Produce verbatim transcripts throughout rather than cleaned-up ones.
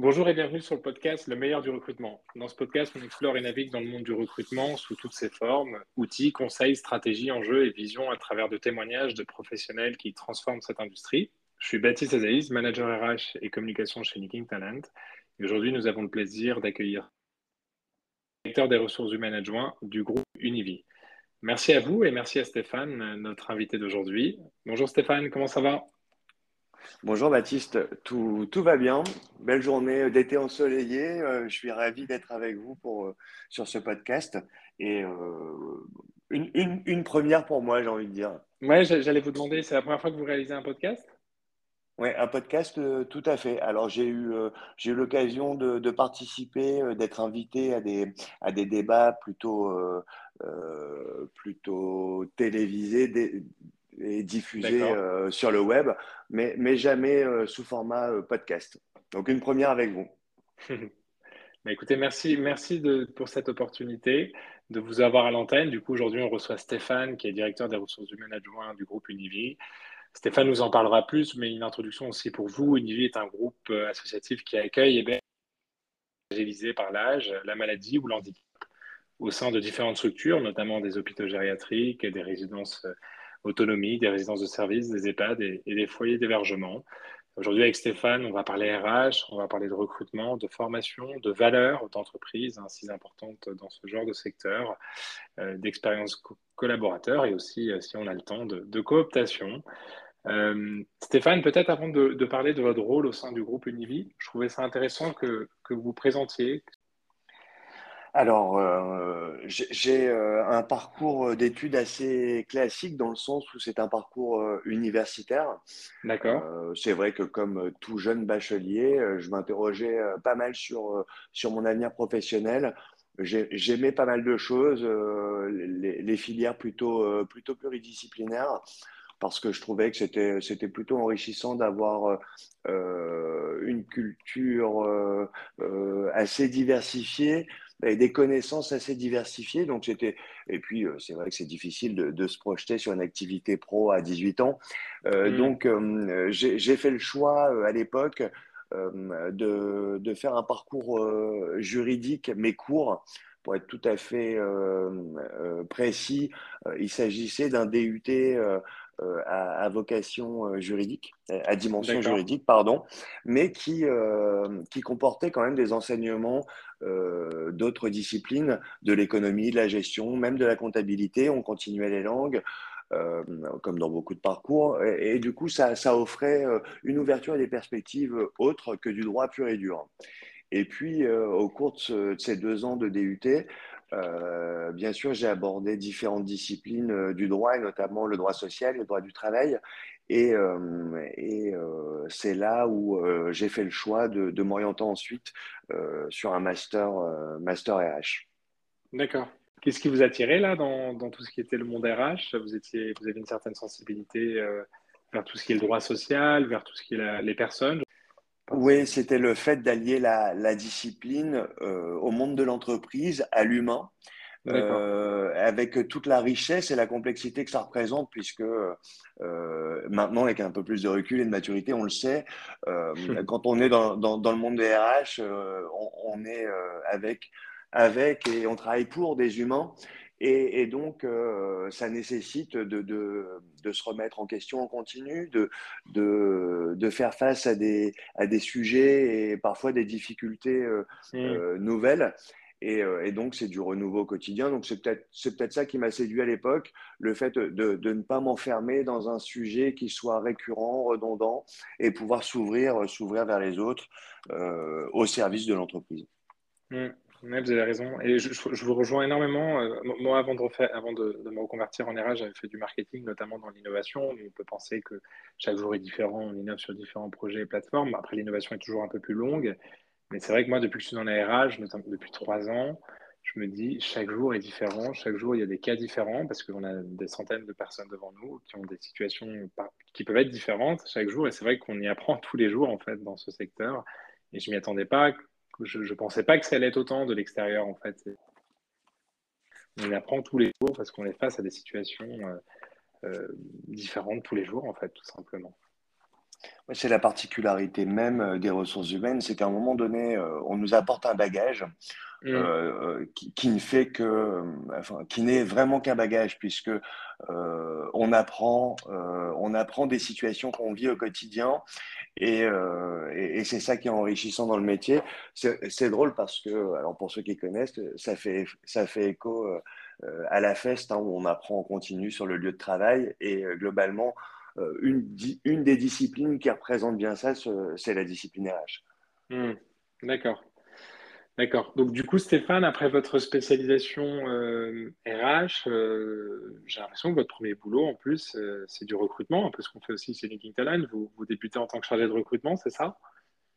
Bonjour et bienvenue sur le podcast Le meilleur du recrutement. Dans ce podcast, on explore et navigue dans le monde du recrutement sous toutes ses formes, outils, conseils, stratégies, enjeux et visions à travers de témoignages de professionnels qui transforment cette industrie. Je suis Baptiste Azaïs, manager R H et communication chez Linking Talent. Et aujourd'hui, nous avons le plaisir d'accueillir le directeur des ressources humaines adjoint du groupe Univi. Merci à vous et merci à Stéphane, notre invité d'aujourd'hui. Bonjour Stéphane, comment ça va ? Bonjour Baptiste, tout, tout va bien, belle journée d'été ensoleillée, euh, je suis ravi d'être avec vous pour, euh, sur ce podcast et euh, une, une, une première pour moi, j'ai envie de dire. Oui, j'allais vous demander, c'est la première fois que vous réalisez un podcast ? Oui, un podcast, euh, tout à fait. Alors, j'ai eu, euh, j'ai eu l'occasion de, de participer, euh, d'être invité à des, à des débats plutôt, euh, euh, plutôt télévisés, des, et diffusé euh, sur le web, mais, mais jamais euh, sous format euh, podcast. Donc, une première avec vous. Bah écoutez, merci, merci de, pour cette opportunité de vous avoir à l'antenne. Du coup, aujourd'hui, on reçoit Stéphane, qui est directeur des ressources humaines adjoint du groupe Univi. Stéphane nous en parlera plus, mais une introduction aussi pour vous. Univi est un groupe associatif qui accueille et bien fragilisé par l'âge, la maladie ou l'handicap au sein de différentes structures, notamment des hôpitaux gériatriques, des résidences autonomie, des résidences de services, des EHPAD et, et des foyers d'hébergement. Aujourd'hui, avec Stéphane, on va parler R H, on va parler de recrutement, de formation, de valeurs d'entreprise, hein, si importante dans ce genre de secteur, euh, d'expérience co- collaborateur et aussi, euh, si on a le temps, de, de cooptation. Euh, Stéphane, peut-être avant de, de parler de votre rôle au sein du groupe Univi, je trouvais ça intéressant que, que vous vous présentiez. Alors, euh, j'ai euh, un parcours d'études assez classique dans le sens où c'est un parcours euh, universitaire. D'accord. Euh, c'est vrai que comme tout jeune bachelier, euh, je m'interrogeais euh, pas mal sur, euh, sur mon avenir professionnel. J'ai, j'aimais pas mal de choses, euh, les, les filières plutôt, euh, plutôt pluridisciplinaires, parce que je trouvais que c'était, c'était plutôt enrichissant d'avoir euh, une culture euh, euh, assez diversifiée, et des connaissances assez diversifiées. Donc c'était... Et puis, euh, c'est vrai que c'est difficile de, de se projeter sur une activité pro à dix-huit ans. Euh, mmh. Donc, euh, j'ai, j'ai fait le choix euh, à l'époque euh, de, de faire un parcours euh, juridique, mais court. Pour être tout à fait euh, précis, euh, il s'agissait d'un D U T euh, euh, à, à vocation euh, juridique, à dimension D'accord. juridique, pardon, mais qui, euh, qui comportait quand même des enseignements Euh, d'autres disciplines, de l'économie, de la gestion, même de la comptabilité. On continuait les langues, euh, comme dans beaucoup de parcours. Et, et du coup, ça, ça offrait une ouverture et des perspectives autres que du droit pur et dur. Et puis, euh, au cours de, ce, de ces deux ans de D U T, euh, bien sûr, j'ai abordé différentes disciplines du droit, et notamment le droit social, le droit du travail. Et, euh, et euh, c'est là où euh, j'ai fait le choix de, de m'orienter ensuite euh, sur un master, euh, master R H. D'accord. Qu'est-ce qui vous attirait là dans, dans tout ce qui était le monde R H ? Vous étiez, vous avez une certaine sensibilité euh, vers tout ce qui est le droit social, vers tout ce qui est la, les personnes ? Oui, c'était le fait d'allier la, la discipline euh, au monde de l'entreprise, à l'humain. Euh, avec toute la richesse et la complexité que ça représente, puisque euh, maintenant, avec un peu plus de recul et de maturité, on le sait, euh, quand on est dans, dans, dans le monde des R H, euh, on, on est euh, avec, avec et on travaille pour des humains. Et, et donc, euh, ça nécessite de, de, de se remettre en question en continu, de, de, de faire face à des, à des sujets et parfois des difficultés euh, mmh. euh, nouvelles. Et, et donc, c'est du renouveau quotidien. Donc, c'est peut-être, c'est peut-être ça qui m'a séduit à l'époque, le fait de, de ne pas m'enfermer dans un sujet qui soit récurrent, redondant, et pouvoir s'ouvrir, s'ouvrir vers les autres euh, au service de l'entreprise. Mmh. Oui, vous avez raison. Et je, je vous rejoins énormément. Moi, avant de, refaire, avant de, de me reconvertir en R H, j'avais fait du marketing, notamment dans l'innovation. On peut penser que chaque jour est différent, on innove sur différents projets et plateformes. Après, l'innovation est toujours un peu plus longue. Mais c'est vrai que moi, depuis que je suis dans la R H, notamment depuis trois ans, je me dis chaque jour est différent, chaque jour il y a des cas différents parce qu'on a des centaines de personnes devant nous qui ont des situations qui peuvent être différentes chaque jour. Et c'est vrai qu'on y apprend tous les jours en fait dans ce secteur. Et je m'y attendais pas, je ne pensais pas que ça allait être autant de l'extérieur en fait. On y apprend tous les jours parce qu'on est face à des situations euh, euh, différentes tous les jours en fait tout simplement. C'est la particularité même des ressources humaines, c'est qu'à un moment donné, on nous apporte un bagage mmh. euh, qui, qui ne fait que, enfin, qui n'est vraiment qu'un bagage, puisque euh, on apprend, euh, on apprend des situations qu'on vit au quotidien, et, euh, et, et c'est ça qui est enrichissant dans le métier. C'est drôle parce que, alors pour ceux qui connaissent, ça fait, ça fait écho euh, à la feste, hein, où on apprend en continu sur le lieu de travail, et euh, globalement. Une, une des disciplines qui représente bien ça, c'est la discipline R H. Mmh, d'accord. D'accord. Donc, du coup, Stéphane, après votre spécialisation euh, R H, euh, j'ai l'impression que votre premier boulot, en plus, euh, c'est du recrutement, un peu ce qu'on fait aussi chez Linking Talent. Vous, vous débutez en tant que chargé de recrutement, c'est ça ?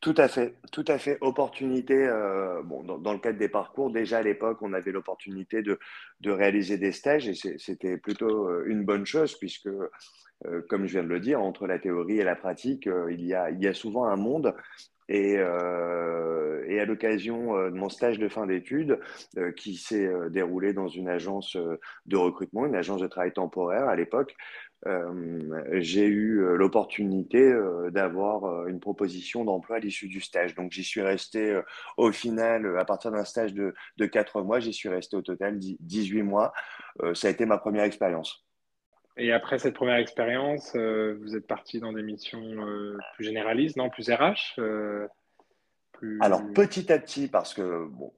Tout à fait, tout à fait. Opportunité, euh, bon, dans, dans le cadre des parcours, déjà à l'époque, on avait l'opportunité de, de réaliser des stages, et c'était plutôt une bonne chose puisque, euh, comme je viens de le dire, entre la théorie et la pratique, euh, il y a, il y a souvent un monde. Et, euh, et à l'occasion de mon stage de fin d'études euh, qui s'est déroulé dans une agence de recrutement, une agence de travail temporaire à l'époque, Euh, j'ai eu l'opportunité euh, d'avoir euh, une proposition d'emploi à l'issue du stage. Donc, j'y suis resté euh, au final, euh, à partir d'un stage de, de quatre mois, j'y suis resté au total dix-huit mois. Euh, ça a été ma première expérience. Et après cette première expérience, euh, vous êtes parti dans des missions euh, plus généralistes, non, plus R H euh... Alors, petit à petit, parce que, bon,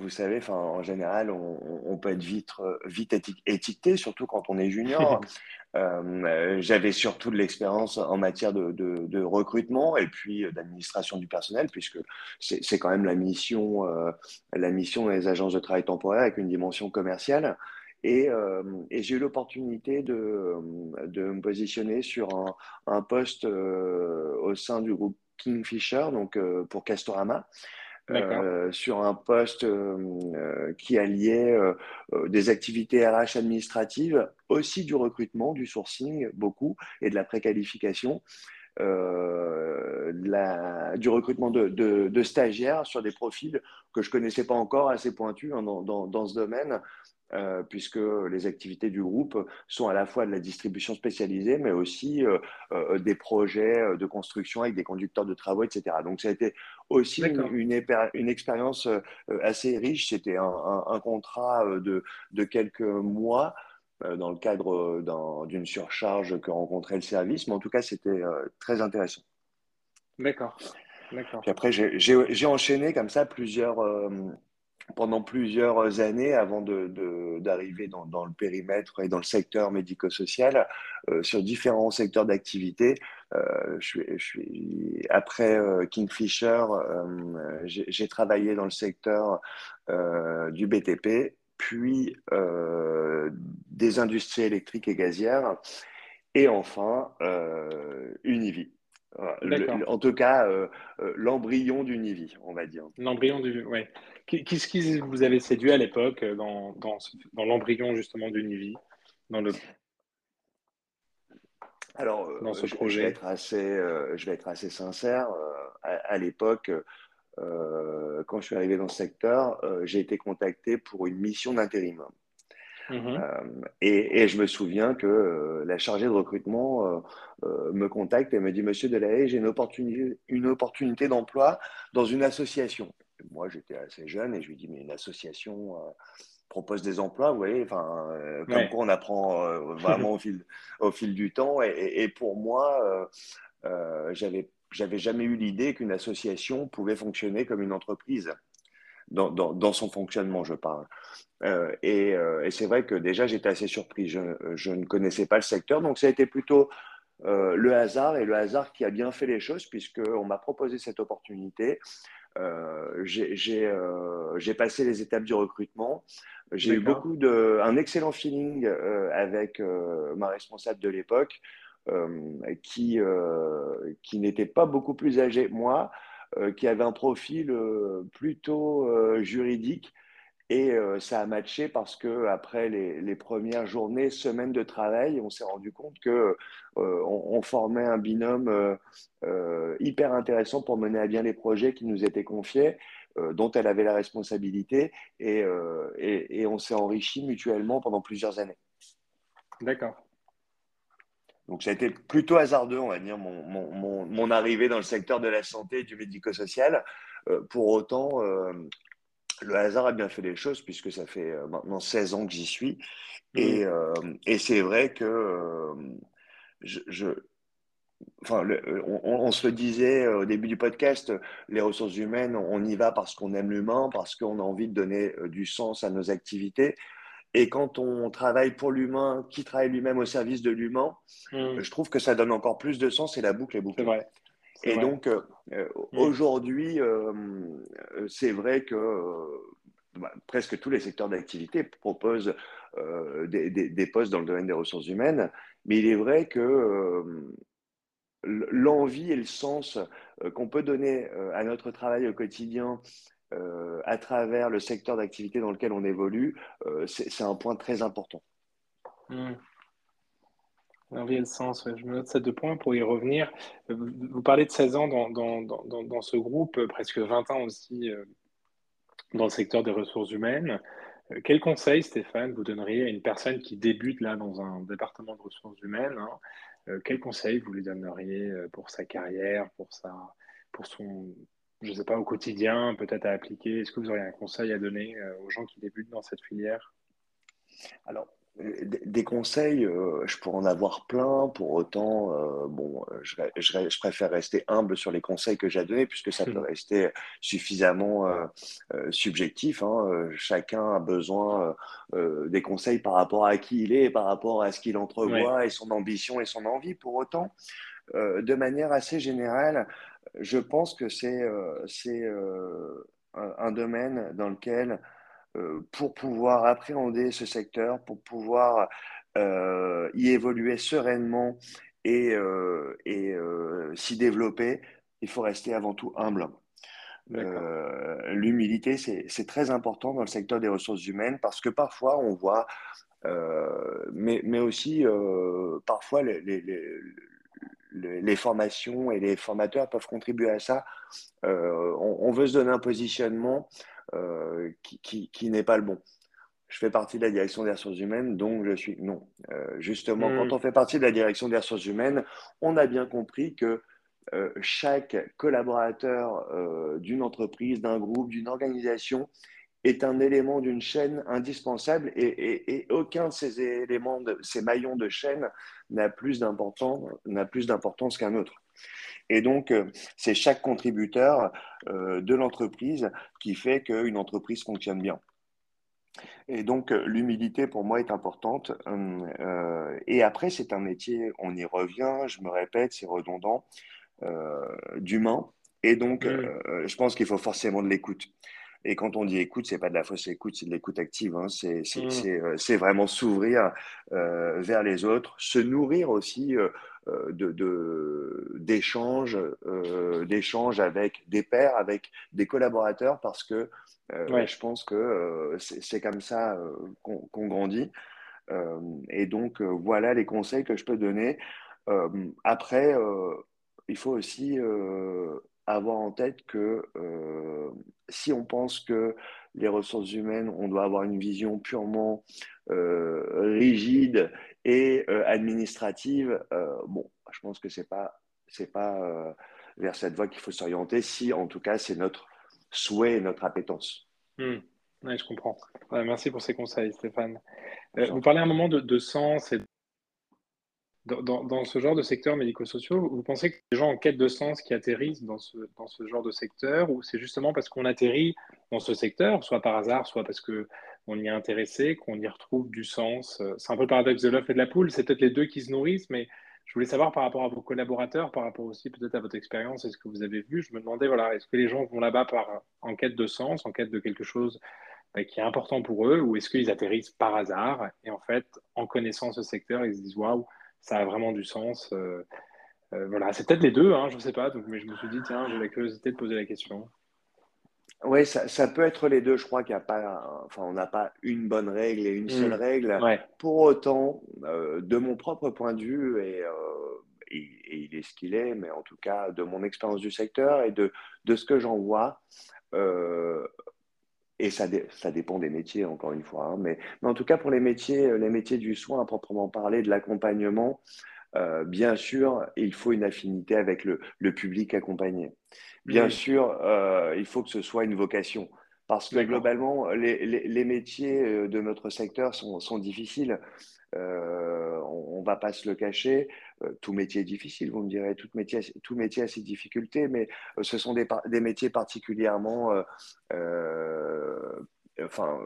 vous savez, en général, on, on peut être vite, vite étiqueté, surtout quand on est junior. euh, J'avais surtout de l'expérience en matière de, de, de recrutement et puis d'administration du personnel, puisque c'est quand même la mission, euh, la mission des agences de travail temporaire avec une dimension commerciale. Et, euh, et j'ai eu l'opportunité de, de me positionner sur un, un poste euh, au sein du groupe Kingfisher, donc euh, pour Castorama, euh, sur un poste euh, qui alliait euh, des activités R H administratives, aussi du recrutement, du sourcing, beaucoup, et de la préqualification, euh, de la, du recrutement de, de, de stagiaires sur des profils que je ne connaissais pas encore assez pointus hein, dans, dans, dans ce domaine, Euh, puisque les activités du groupe sont à la fois de la distribution spécialisée, mais aussi euh, euh, des projets de construction avec des conducteurs de travaux, et cetera. Donc, ça a été aussi une, une, une expérience euh, assez riche. C'était un, un, un contrat de, de quelques mois euh, dans le cadre d'une surcharge que rencontrait le service, mais en tout cas, c'était euh, très intéressant. D'accord. Puis après, j'ai enchaîné comme ça plusieurs... Euh, pendant plusieurs années avant d'arriver de, de, dans, dans le périmètre et dans le secteur médico-social, euh, sur différents secteurs d'activité. Euh, je suis, je suis, après euh, Kingfisher, euh, j'ai travaillé dans le secteur euh, du B T P, puis euh, des industries électriques et gazières, et enfin euh, Univi. Le, en tout cas, euh, euh, l'embryon d'Univi, on va dire. L'embryon du, ouais. Qu'est-ce qui vous avait séduit à l'époque dans, dans, dans l'embryon justement d'Univi, dans le, alors, dans ce je, projet. Je vais être assez, euh, je vais être assez sincère. Euh, à, à l'époque, euh, quand je suis arrivé dans ce secteur, euh, j'ai été contacté pour une mission d'intérim. Mmh. Euh, et, et je me souviens que euh, la chargée de recrutement euh, euh, me contacte et me dit « Monsieur Delahaye, j'ai une opportunité, une opportunité d'emploi dans une association. » Moi, j'étais assez jeune et je lui dis « Mais une association euh, propose des emplois, vous voyez, enfin, euh, comme ouais. quoi on apprend euh, vraiment au, fil, au fil du temps. » Et, et, et pour moi, euh, euh, j'avais, j'avais jamais eu l'idée qu'une association pouvait fonctionner comme une entreprise. Dans, dans, dans son fonctionnement, je parle. Euh, et euh, et c'est vrai que déjà, j'étais assez surpris. Je, je ne connaissais pas le secteur, donc ça a été plutôt euh, le hasard, et le hasard qui a bien fait les choses, puisqu'on m'a proposé cette opportunité. Euh, j'ai euh, passé les étapes du recrutement. J'ai eu beaucoup de, un excellent feeling euh, avec euh, ma responsable de l'époque, euh, qui, euh, qui n'était pas beaucoup plus âgée que moi, Euh, qui avait un profil euh, plutôt euh, juridique, et euh, ça a matché parce que après les, les premières journées, semaines de travail, on s'est rendu compte que euh, on, on formait un binôme euh, euh, hyper intéressant pour mener à bien les projets qui nous étaient confiés, euh, dont elle avait la responsabilité, et, euh, et, et on s'est enrichis mutuellement pendant plusieurs années. D'accord. Donc, ça a été plutôt hasardeux, on va dire, mon, mon, mon, mon arrivée dans le secteur de la santé et du médico-social. Euh, pour autant, euh, le hasard a bien fait les choses, puisque ça fait euh, maintenant seize ans que j'y suis. Et, euh, et c'est vrai que euh, je… je Enfin, le, on, on se le disait au début du podcast, les ressources humaines, on y va parce qu'on aime l'humain, parce qu'on a envie de donner du sens à nos activités. Et quand on travaille pour l'humain, qui travaille lui-même au service de l'humain, mmh. je trouve que ça donne encore plus de sens et la boucle est bouclée. C'est vrai. C'est et vrai. donc, euh, mmh. aujourd'hui, euh, c'est vrai que euh, bah, presque tous les secteurs d'activité proposent euh, des, des, des postes dans le domaine des ressources humaines. Mais il est vrai que… Euh, l'envie et le sens qu'on peut donner à notre travail au quotidien euh, à travers le secteur d'activité dans lequel on évolue, euh, c'est, c'est un point très important. Mmh. L'envie et le sens, ouais. Je me note ces deux points pour y revenir. Vous, vous parlez de seize ans dans, dans, dans, dans ce groupe, presque vingt ans aussi euh, dans le secteur des ressources humaines. Euh, quel conseil, Stéphane, vous donneriez à une personne qui débute là dans un département de ressources humaines, hein, Euh, quel conseil vous lui donneriez pour sa carrière, pour, sa, pour son, je sais pas, au quotidien, peut-être à appliquer? Est-ce que vous auriez un conseil à donner euh, aux gens qui débutent dans cette filière? Alors, euh, d- des conseils, euh, je pourrais en avoir plein. Pour autant, euh, bon, je, je, je préfère rester humble sur les conseils que j'ai à donner, puisque ça peut rester suffisamment euh, euh, subjectif, hein. Euh, chacun a besoin… Euh, Euh, des conseils par rapport à qui il est, et par rapport à ce qu'il entrevoit, ouais. et son ambition et son envie. Pour autant, euh, de manière assez générale, je pense que c'est, euh, c'est euh, un, un domaine dans lequel, euh, pour pouvoir appréhender ce secteur, pour pouvoir euh, y évoluer sereinement et, euh, et euh, s'y développer, il faut rester avant tout humble. Euh, l'humilité, c'est, c'est très important dans le secteur des ressources humaines, parce que parfois on voit, euh, mais, mais aussi euh, parfois les, les, les, les formations et les formateurs peuvent contribuer à ça. Euh, on, on veut se donner un positionnement euh, qui, qui, qui n'est pas le bon. Je fais partie de la direction des ressources humaines, donc je suis… Non, euh, justement, mmh. quand on fait partie de la direction des ressources humaines, on a bien compris que Euh, chaque collaborateur euh, d'une entreprise, d'un groupe, d'une organisation est un élément d'une chaîne indispensable, et, et, et aucun de ces éléments, de, ces maillons de chaîne n'a plus d'importance, n'a plus d'importance qu'un autre. Et donc, euh, c'est chaque contributeur euh, de l'entreprise qui fait qu'une entreprise fonctionne bien. Et donc, l'humilité, pour moi, est importante. Euh, et après, c'est un métier, on y revient, je me répète, c'est redondant, Euh, d'humain, et donc mmh. euh, je pense qu'il faut forcément de l'écoute. Et quand on dit écoute, c'est pas de la fausse écoute, c'est de l'écoute active, hein. c'est, c'est, mmh. c'est, euh, c'est vraiment s'ouvrir euh, vers les autres, se nourrir aussi euh, de, de, d'échanges euh, d'échanges avec des pairs, avec des collaborateurs, parce que euh, ouais. je pense que euh, c'est, c'est comme ça euh, qu'on, qu'on grandit, euh, et donc euh, voilà les conseils que je peux donner. euh, après euh, il faut aussi euh, avoir en tête que euh, si on pense que les ressources humaines, on doit avoir une vision purement euh, rigide et euh, administrative, euh, bon, je pense que c'est pas, c'est pas euh, vers cette voie qu'il faut s'orienter, si en tout cas c'est notre souhait et notre appétence. Mmh. Oui, je comprends. Ouais, merci pour ces conseils, Stéphane. Euh, vous parlez un moment de, de sens et de… Dans, dans, dans ce genre de secteur médico-sociaux, vous pensez que les gens en quête de sens qui atterrissent dans ce, dans ce genre de secteur, ou c'est justement parce qu'on atterrit dans ce secteur, soit par hasard, soit parce qu'on y est intéressé, qu'on y retrouve du sens? C'est un peu le paradoxe de l'œuf et de la poule, c'est peut-être les deux qui se nourrissent, mais je voulais savoir par rapport à vos collaborateurs, par rapport aussi peut-être à votre expérience et ce que vous avez vu, je me demandais, voilà, est-ce que les gens vont là-bas par, en quête de sens, en quête de quelque chose bah, qui est important pour eux, ou est-ce qu'ils atterrissent par hasard, et en fait, en connaissant ce secteur, ils se disent « waouh, ça a vraiment du sens ». Euh, euh, voilà, c'est peut-être les deux, hein, je ne sais pas, donc, mais je me suis dit, tiens, j'ai la curiosité de poser la question. Oui, ça, ça peut être les deux. Je crois qu'il y a pas, enfin, on n'a pas une bonne règle et une mmh. seule règle. Ouais. Pour autant, euh, de mon propre point de vue, et, euh, et, et il est ce qu'il est, mais en tout cas, de mon expérience du secteur et de, de ce que j'en vois, euh, et ça, dé- ça dépend des métiers, encore une fois, hein, mais, mais en tout cas, pour les métiers, les métiers du soin à proprement parler, de l'accompagnement, Euh, bien sûr, il faut une affinité avec le, le public accompagné. Bien oui. sûr, euh, il faut que ce soit une vocation. Parce que globalement, les, les, les métiers de notre secteur sont, sont difficiles. Euh, on ne va pas se le cacher. Euh, tout métier est difficile, vous me direz. Tout métier, tout métier a ses difficultés, mais ce sont des, des métiers particulièrement... Euh, euh, Enfin,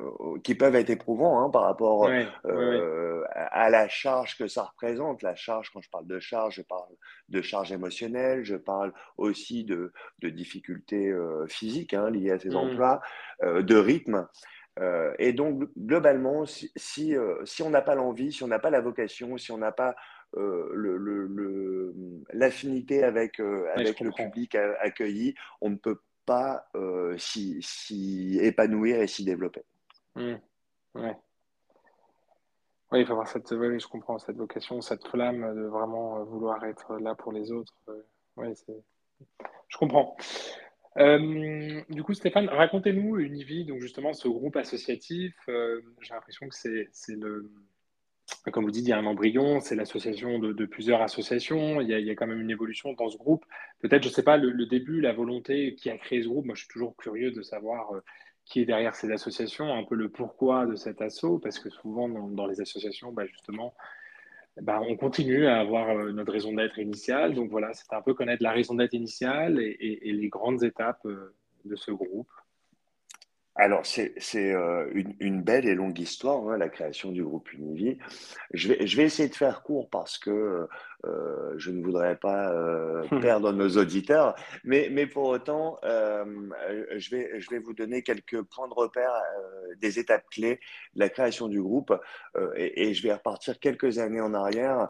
qui peuvent être éprouvants hein, par rapport ouais, euh, ouais, ouais. à la charge que ça représente. La charge, quand je parle de charge, je parle de charge émotionnelle, je parle aussi de, de difficultés euh, physiques hein, liées à ces mmh. emplois, euh, de rythme. Euh, et donc, globalement, si, si, euh, si on n'a pas l'envie, si on n'a pas la vocation, si on n'a pas euh, le, le, le, l'affinité avec, euh, avec ouais, le public accueilli, on ne peut pas pas euh, s'y si, si épanouir et s'y développer. Mmh. Ouais. Oui, il faut avoir cette, ouais, je comprends, cette vocation, cette flamme de vraiment vouloir être là pour les autres. Ouais, c'est... Je comprends. Euh, du coup, Stéphane, racontez-nous Univi, donc justement ce groupe associatif. Euh, j'ai l'impression que c'est, c'est le... Comme vous dites, il y a un embryon, c'est l'association de, de plusieurs associations, il y, a, il y a quand même une évolution dans ce groupe. Peut-être, je ne sais pas, le, le début, la volonté qui a créé ce groupe, moi je suis toujours curieux de savoir euh, qui est derrière ces associations, un peu le pourquoi de cet asso, parce que souvent dans, dans les associations, bah, justement, bah, on continue à avoir euh, notre raison d'être initiale. Donc voilà, c'est un peu connaître la raison d'être initiale et, et, et les grandes étapes euh, de ce groupe. Alors, c'est, c'est euh, une, une belle et longue histoire, hein, la création du groupe Univi. Je vais, je vais essayer de faire court parce que euh, je ne voudrais pas euh, perdre nos auditeurs. Mais, mais pour autant, euh, je vais, je vais vous donner quelques points de repère euh, des étapes clés de la création du groupe. Euh, et, et je vais repartir quelques années en arrière.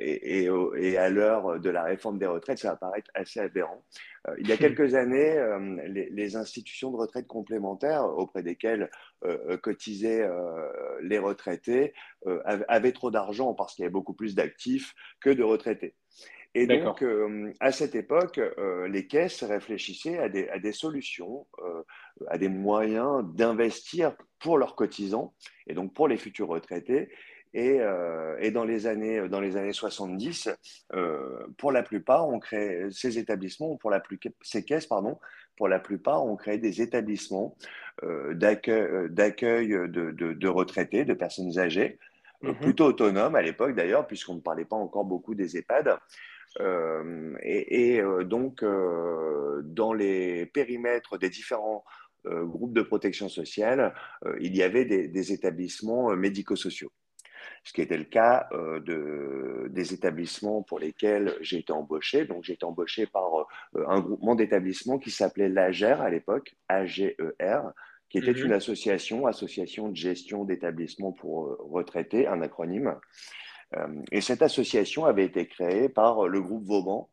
Et, et, et à l'heure de la réforme des retraites, ça va paraître assez aberrant. Euh, il y a quelques années, euh, les, les institutions de retraite complémentaires auprès desquelles euh, cotisaient euh, les retraités euh, avaient trop d'argent parce qu'il y avait beaucoup plus d'actifs que de retraités. Et D'accord. donc, euh, à cette époque, euh, les caisses réfléchissaient à des, à des solutions, euh, à des moyens d'investir pour leurs cotisants et donc pour les futurs retraités. Et, euh, et dans les années, dans les années soixante-dix, euh, pour la plupart, on crée ces établissements, pour la plus, ces caisses, pardon, pour la plupart, on crée des établissements euh, d'accueil, d'accueil de, de, de retraités, de personnes âgées, mmh. euh, plutôt autonomes à l'époque d'ailleurs, puisqu'on ne parlait pas encore beaucoup des EHPAD. Euh, et, et euh, donc, euh, dans les périmètres des différents euh, groupes de protection sociale, euh, il y avait des, des établissements euh, médico-sociaux. Ce qui était le cas euh, de, des établissements pour lesquels j'ai été embauché. Donc, j'ai été embauché par euh, un groupement d'établissements qui s'appelait l'A G E R à l'époque, A G E R, qui était mmh. une association, association de gestion d'établissements pour euh, retraités, un acronyme. Euh, et cette association avait été créée par le groupe Vauban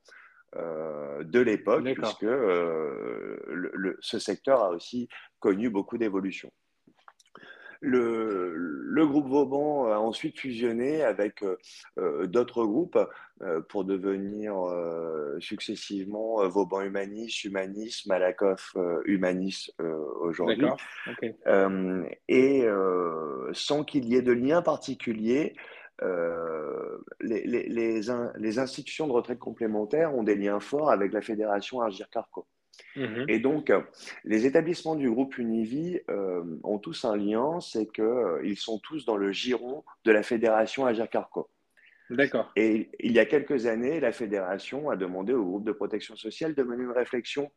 euh, de l'époque, D'accord. puisque euh, le, le, ce secteur a aussi connu beaucoup d'évolutions. Le, le groupe Vauban a ensuite fusionné avec euh, d'autres groupes euh, pour devenir euh, successivement Vauban-Humanis, Humanis, Malakoff-Humanis euh, aujourd'hui. D'accord. Okay. Euh, et euh, sans qu'il y ait de lien particulier, euh, les, les, les, in, les institutions de retraite complémentaires ont des liens forts avec la fédération A G I R C-A R R C O. Mmh. Et donc, les établissements du groupe Univi euh, ont tous un lien, c'est qu'ils euh, sont tous dans le giron de la fédération A G I R C-A R R C O. D'accord. Et il y a quelques années, la fédération a demandé au groupe de protection sociale de mener une réflexion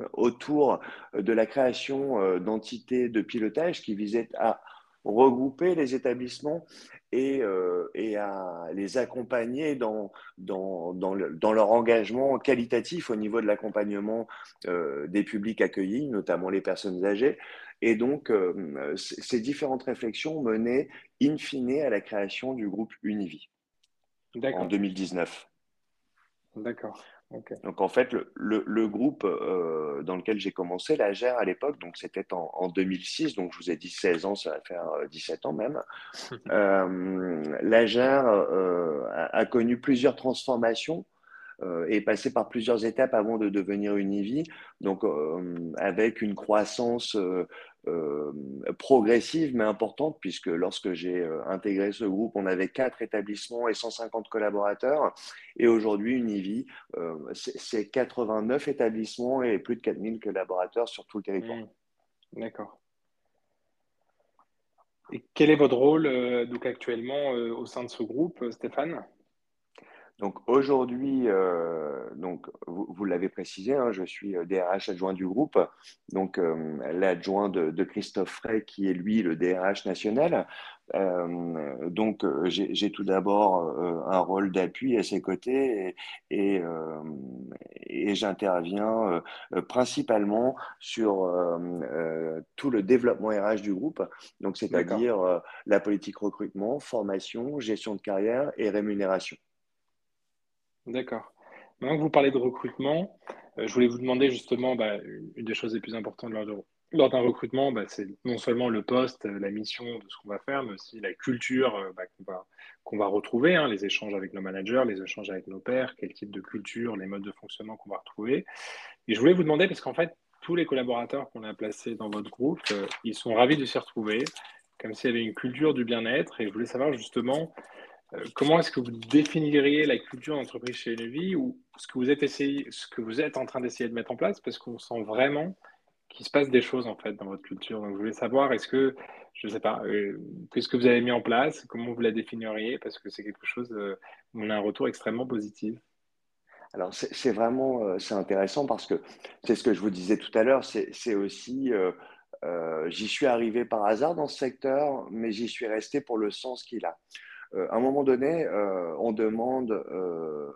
euh, autour de la création euh, d'entités de pilotage qui visaient à regrouper les établissements et, euh, et à les accompagner dans, dans, dans, le, dans leur engagement qualitatif au niveau de l'accompagnement euh, des publics accueillis, notamment les personnes âgées. Et donc, euh, c- ces différentes réflexions menaient in fine à la création du groupe Univi D'accord. en deux mille dix-neuf. D'accord. Okay. Donc, en fait, le, le, le groupe euh, dans lequel j'ai commencé, la G E R à l'époque, donc c'était en, en deux mille six, donc je vous ai dit seize ans, ça va faire dix-sept ans même. euh, la G E R euh, a, a connu plusieurs transformations euh, et est passée par plusieurs étapes avant de devenir Univi, donc euh, avec une croissance euh, euh, progressive mais importante, puisque lorsque j'ai euh, intégré ce groupe, on avait quatre établissements et cent cinquante collaborateurs, et aujourd'hui Univi, euh, c'est quatre-vingt-neuf établissements et plus de quatre mille collaborateurs sur tout le territoire. Mmh. D'accord. Et quel est votre rôle euh, donc actuellement euh, au sein de ce groupe, Stéphane ? Donc aujourd'hui, euh, donc vous, vous l'avez précisé, hein, je suis D R H adjoint du groupe, donc euh, l'adjoint de, de Christophe Frey qui est lui le D R H national. Euh, donc j'ai tout d'abord euh, un rôle d'appui à ses côtés et, et, euh, et j'interviens euh, principalement sur euh, euh, tout le développement R H du groupe, donc c'est-à-dire euh, la politique recrutement, formation, gestion de carrière et rémunération. D'accord. Maintenant que vous parlez de recrutement, euh, je voulais vous demander justement, bah, une des choses les plus importantes lors, lors d'un recrutement, bah, c'est non seulement le poste, la mission de ce qu'on va faire, mais aussi la culture euh, bah, qu'on va, qu'on va retrouver, hein, les échanges avec nos managers, les échanges avec nos pairs, quel type de culture, les modes de fonctionnement qu'on va retrouver. Et je voulais vous demander, parce qu'en fait, tous les collaborateurs qu'on a placés dans votre groupe, euh, ils sont ravis de s'y retrouver, comme s'il y avait une culture du bien-être. Et je voulais savoir justement, comment est-ce que vous définiriez la culture d'entreprise chez Univi, ou ce que vous êtes, essayé, ce que vous êtes en train d'essayer de mettre en place, parce qu'on sent vraiment qu'il se passe des choses en fait dans votre culture. Donc je voulais savoir, est-ce que, je ne sais pas, euh, qu'est-ce que vous avez mis en place, comment vous la définiriez, parce que c'est quelque chose euh, où on a un retour extrêmement positif. Alors c'est vraiment c'est intéressant parce que c'est ce que je vous disais tout à l'heure, c'est aussi… Euh, euh, j'y suis arrivé par hasard dans ce secteur, mais j'y suis resté pour le sens qu'il a. Euh, à un moment donné, euh, on demande euh,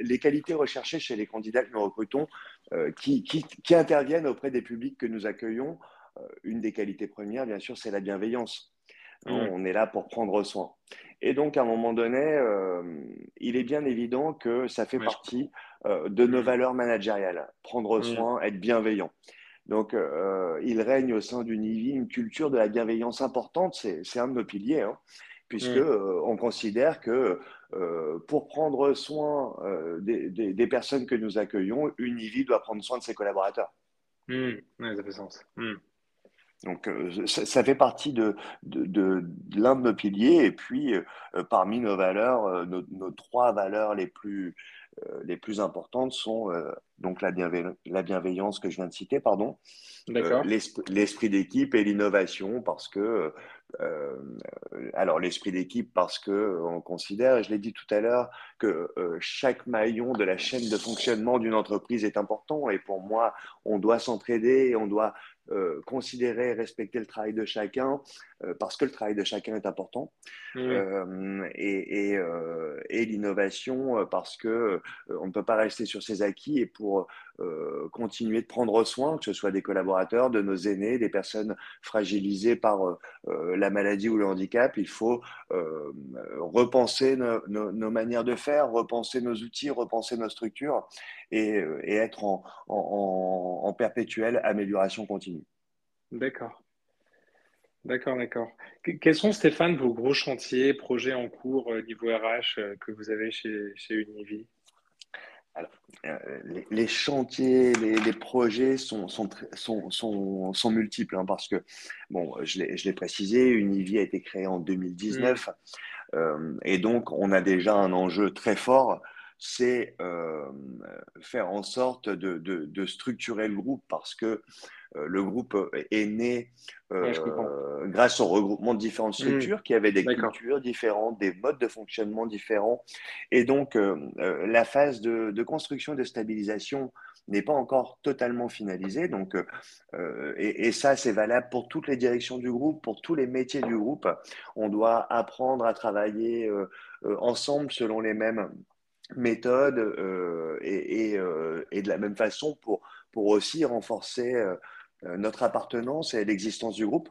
les qualités recherchées chez les candidats que nous recrutons euh, qui, qui, qui interviennent auprès des publics que nous accueillons. Euh, une des qualités premières, bien sûr, c'est la bienveillance. Mmh. On est là pour prendre soin. Et donc, à un moment donné, euh, il est bien évident que ça fait oui. partie euh, de nos valeurs managériales. Prendre soin, mmh. être bienveillant. Donc, euh, il règne au sein d'Univi une culture de la bienveillance importante. C'est un de nos piliers, hein. Puisque mmh. euh, on considère que euh, pour prendre soin euh, des, des, des personnes que nous accueillons, Univi doit prendre soin de ses collaborateurs. Mmh. Oui, ça fait sens. Mmh. Donc, euh, ça, ça fait partie de, de, de, de l'un de nos piliers. Et puis, euh, parmi nos valeurs, euh, nos, nos trois valeurs les plus, euh, les plus importantes sont euh, donc la, bienve la bienveillance que je viens de citer, pardon, euh, l'esprit d'équipe et l'innovation, parce que… Euh, Euh, alors l'esprit d'équipe parce qu'on considère, et je l'ai dit tout à l'heure, que euh, chaque maillon de la chaîne de fonctionnement d'une entreprise est important, et pour moi on doit s'entraider, on doit euh, considérer et respecter le travail de chacun euh, parce que le travail de chacun est important. Mmh. euh, et, et, euh, et l'innovation parce qu'on euh, ne peut pas rester sur ses acquis, et pour euh, continuer de prendre soin, que ce soit des collaborateurs, de nos aînés, des personnes fragilisées par euh, euh, la maladie ou le handicap, il faut euh, repenser nos, nos, nos manières de faire, repenser nos outils, repenser nos structures, et, et être en, en, en perpétuelle amélioration continue. D'accord. D'accord, d'accord. Quels sont, Stéphane, vos gros chantiers, projets en cours niveau R H que vous avez chez, chez Univi ? Alors, euh, les, les chantiers, les, les projets sont, sont, sont, sont, sont multiples, hein, parce que, bon, je l'ai précisé, Univi a été créée en deux mille dix-neuf, mmh. euh, et donc on a déjà un enjeu très fort, c'est euh, faire en sorte de, de, de structurer le groupe, parce que euh, le groupe est né euh, ouais, grâce au regroupement de différentes structures mmh. qui avaient des cultures différentes, des modes de fonctionnement différents. Et donc, euh, euh, la phase de, de construction et de stabilisation n'est pas encore totalement finalisée. Donc, euh, et, et ça, c'est valable pour toutes les directions du groupe, pour tous les métiers du groupe. On doit apprendre à travailler euh, euh, ensemble selon les mêmes méthode euh, et, et, euh, et de la même façon pour, pour aussi renforcer euh, notre appartenance et l'existence du groupe.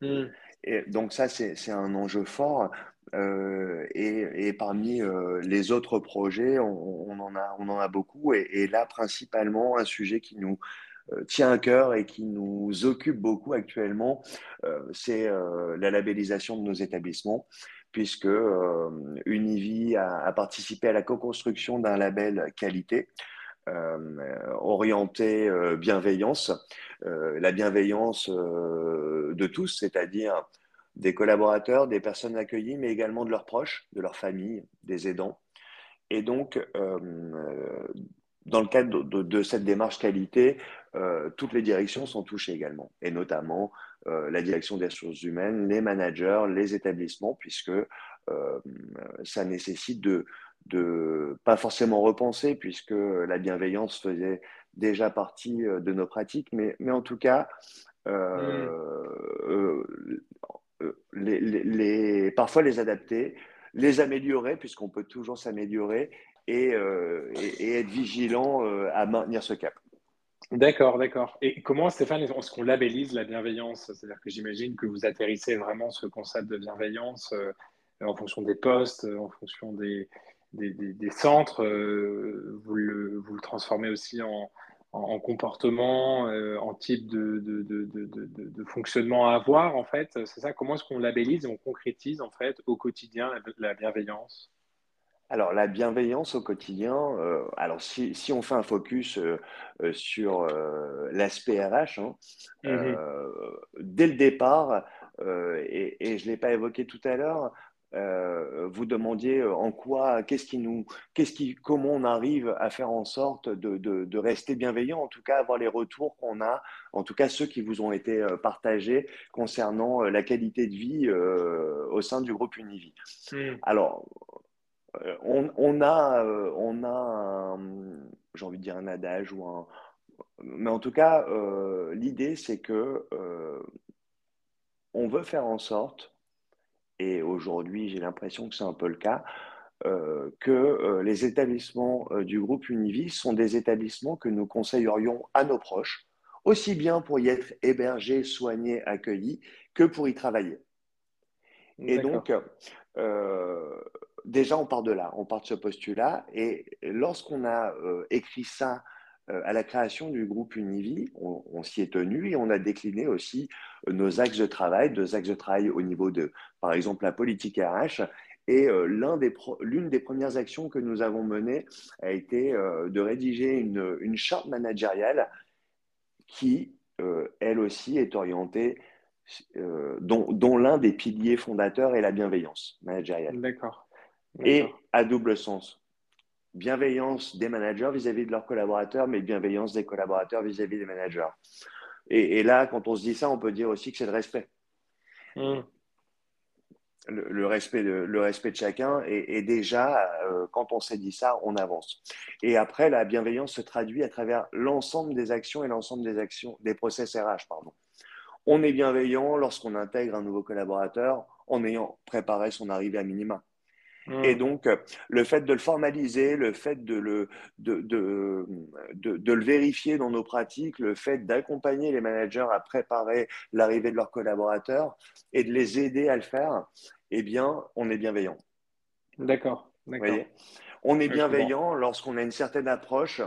Mmh. Et donc ça, c'est un enjeu fort. Euh, et, et parmi euh, les autres projets, on, on, en, a, on en a beaucoup. Et, et là, principalement, un sujet qui nous euh, tient à cœur et qui nous occupe beaucoup actuellement, euh, c'est euh, la labellisation de nos établissements, puisque euh, Univi a, a participé à la co-construction d'un label qualité euh, orientée euh, bienveillance, euh, la bienveillance euh, de tous, c'est-à-dire des collaborateurs, des personnes accueillies, mais également de leurs proches, de leurs familles, des aidants. Et donc, euh, dans le cadre de, de, de cette démarche qualité, euh, toutes les directions sont touchées également, et notamment euh, la direction des ressources humaines, les managers, les établissements, puisque euh, ça nécessite de, de pas forcément repenser, puisque la bienveillance faisait déjà partie de nos pratiques, mais, mais en tout cas, euh, mmh. euh, les, les, les, parfois les adapter, les améliorer, puisqu'on peut toujours s'améliorer, et, euh, et, et être vigilant euh, à maintenir ce cap. D'accord, d'accord. Et comment, Stéphane, est-ce qu'on labellise la bienveillance? C'est-à-dire que j'imagine que vous atterrissez vraiment ce concept de bienveillance euh, en fonction des postes, en fonction des, des, des, des centres. Euh, vous, le, vous le transformez aussi en, en, en comportement, euh, en type de, de, de, de, de, de fonctionnement à avoir, en fait. C'est ça, comment est-ce qu'on labellise et on concrétise, en fait, au quotidien la, la bienveillance? Alors, la bienveillance au quotidien, euh, alors si, si on fait un focus euh, euh, sur euh, l'aspect R H, hein, mmh. euh, dès le départ, euh, et, et je ne l'ai pas évoqué tout à l'heure, euh, vous demandiez en quoi, qu'est-ce qui nous, qu'est-ce qui, comment on arrive à faire en sorte de, de, de rester bienveillant, en tout cas avoir les retours qu'on a, en tout cas ceux qui vous ont été partagés concernant la qualité de vie euh, au sein du groupe Univi. Mmh. Alors, On, on a, on a j'ai envie de dire un adage, ou un... mais en tout cas, euh, l'idée, c'est que euh, on veut faire en sorte, et aujourd'hui, j'ai l'impression que c'est un peu le cas, euh, que euh, les établissements euh, du groupe Univi sont des établissements que nous conseillerions à nos proches, aussi bien pour y être hébergés, soignés, accueillis, que pour y travailler. Et donc, euh, déjà, on part de là, on part de ce postulat. Et lorsqu'on a euh, écrit ça euh, à la création du groupe Univi, on, on s'y est tenu, et on a décliné aussi nos axes de travail, deux axes de travail au niveau de, par exemple, la politique R H. Et euh, l'un des pro- l'une des premières actions que nous avons menées a été euh, de rédiger une, une charte managériale qui, euh, elle aussi, est orientée, euh, dont, dont l'un des piliers fondateurs est la bienveillance managériale. D'accord. Et à double sens, bienveillance des managers vis-à-vis de leurs collaborateurs, mais bienveillance des collaborateurs vis-à-vis des managers. Et, et là, quand on se dit ça, on peut dire aussi que c'est le respect. Mmh. Le, le, respect de, le respect de chacun. Et, et déjà, euh, quand on s'est dit ça, on avance. Et après, la bienveillance se traduit à travers l'ensemble des actions et l'ensemble des actions, des process R H, pardon. On est bienveillant lorsqu'on intègre un nouveau collaborateur en ayant préparé son arrivée à minima. Et donc, le fait de le formaliser, le fait de le, de, de, de, de le vérifier dans nos pratiques, le fait d'accompagner les managers à préparer l'arrivée de leurs collaborateurs et de les aider à le faire, eh bien, on est bienveillant. D'accord. D'accord. Vous voyez ? On est bienveillant lorsqu'on a une certaine approche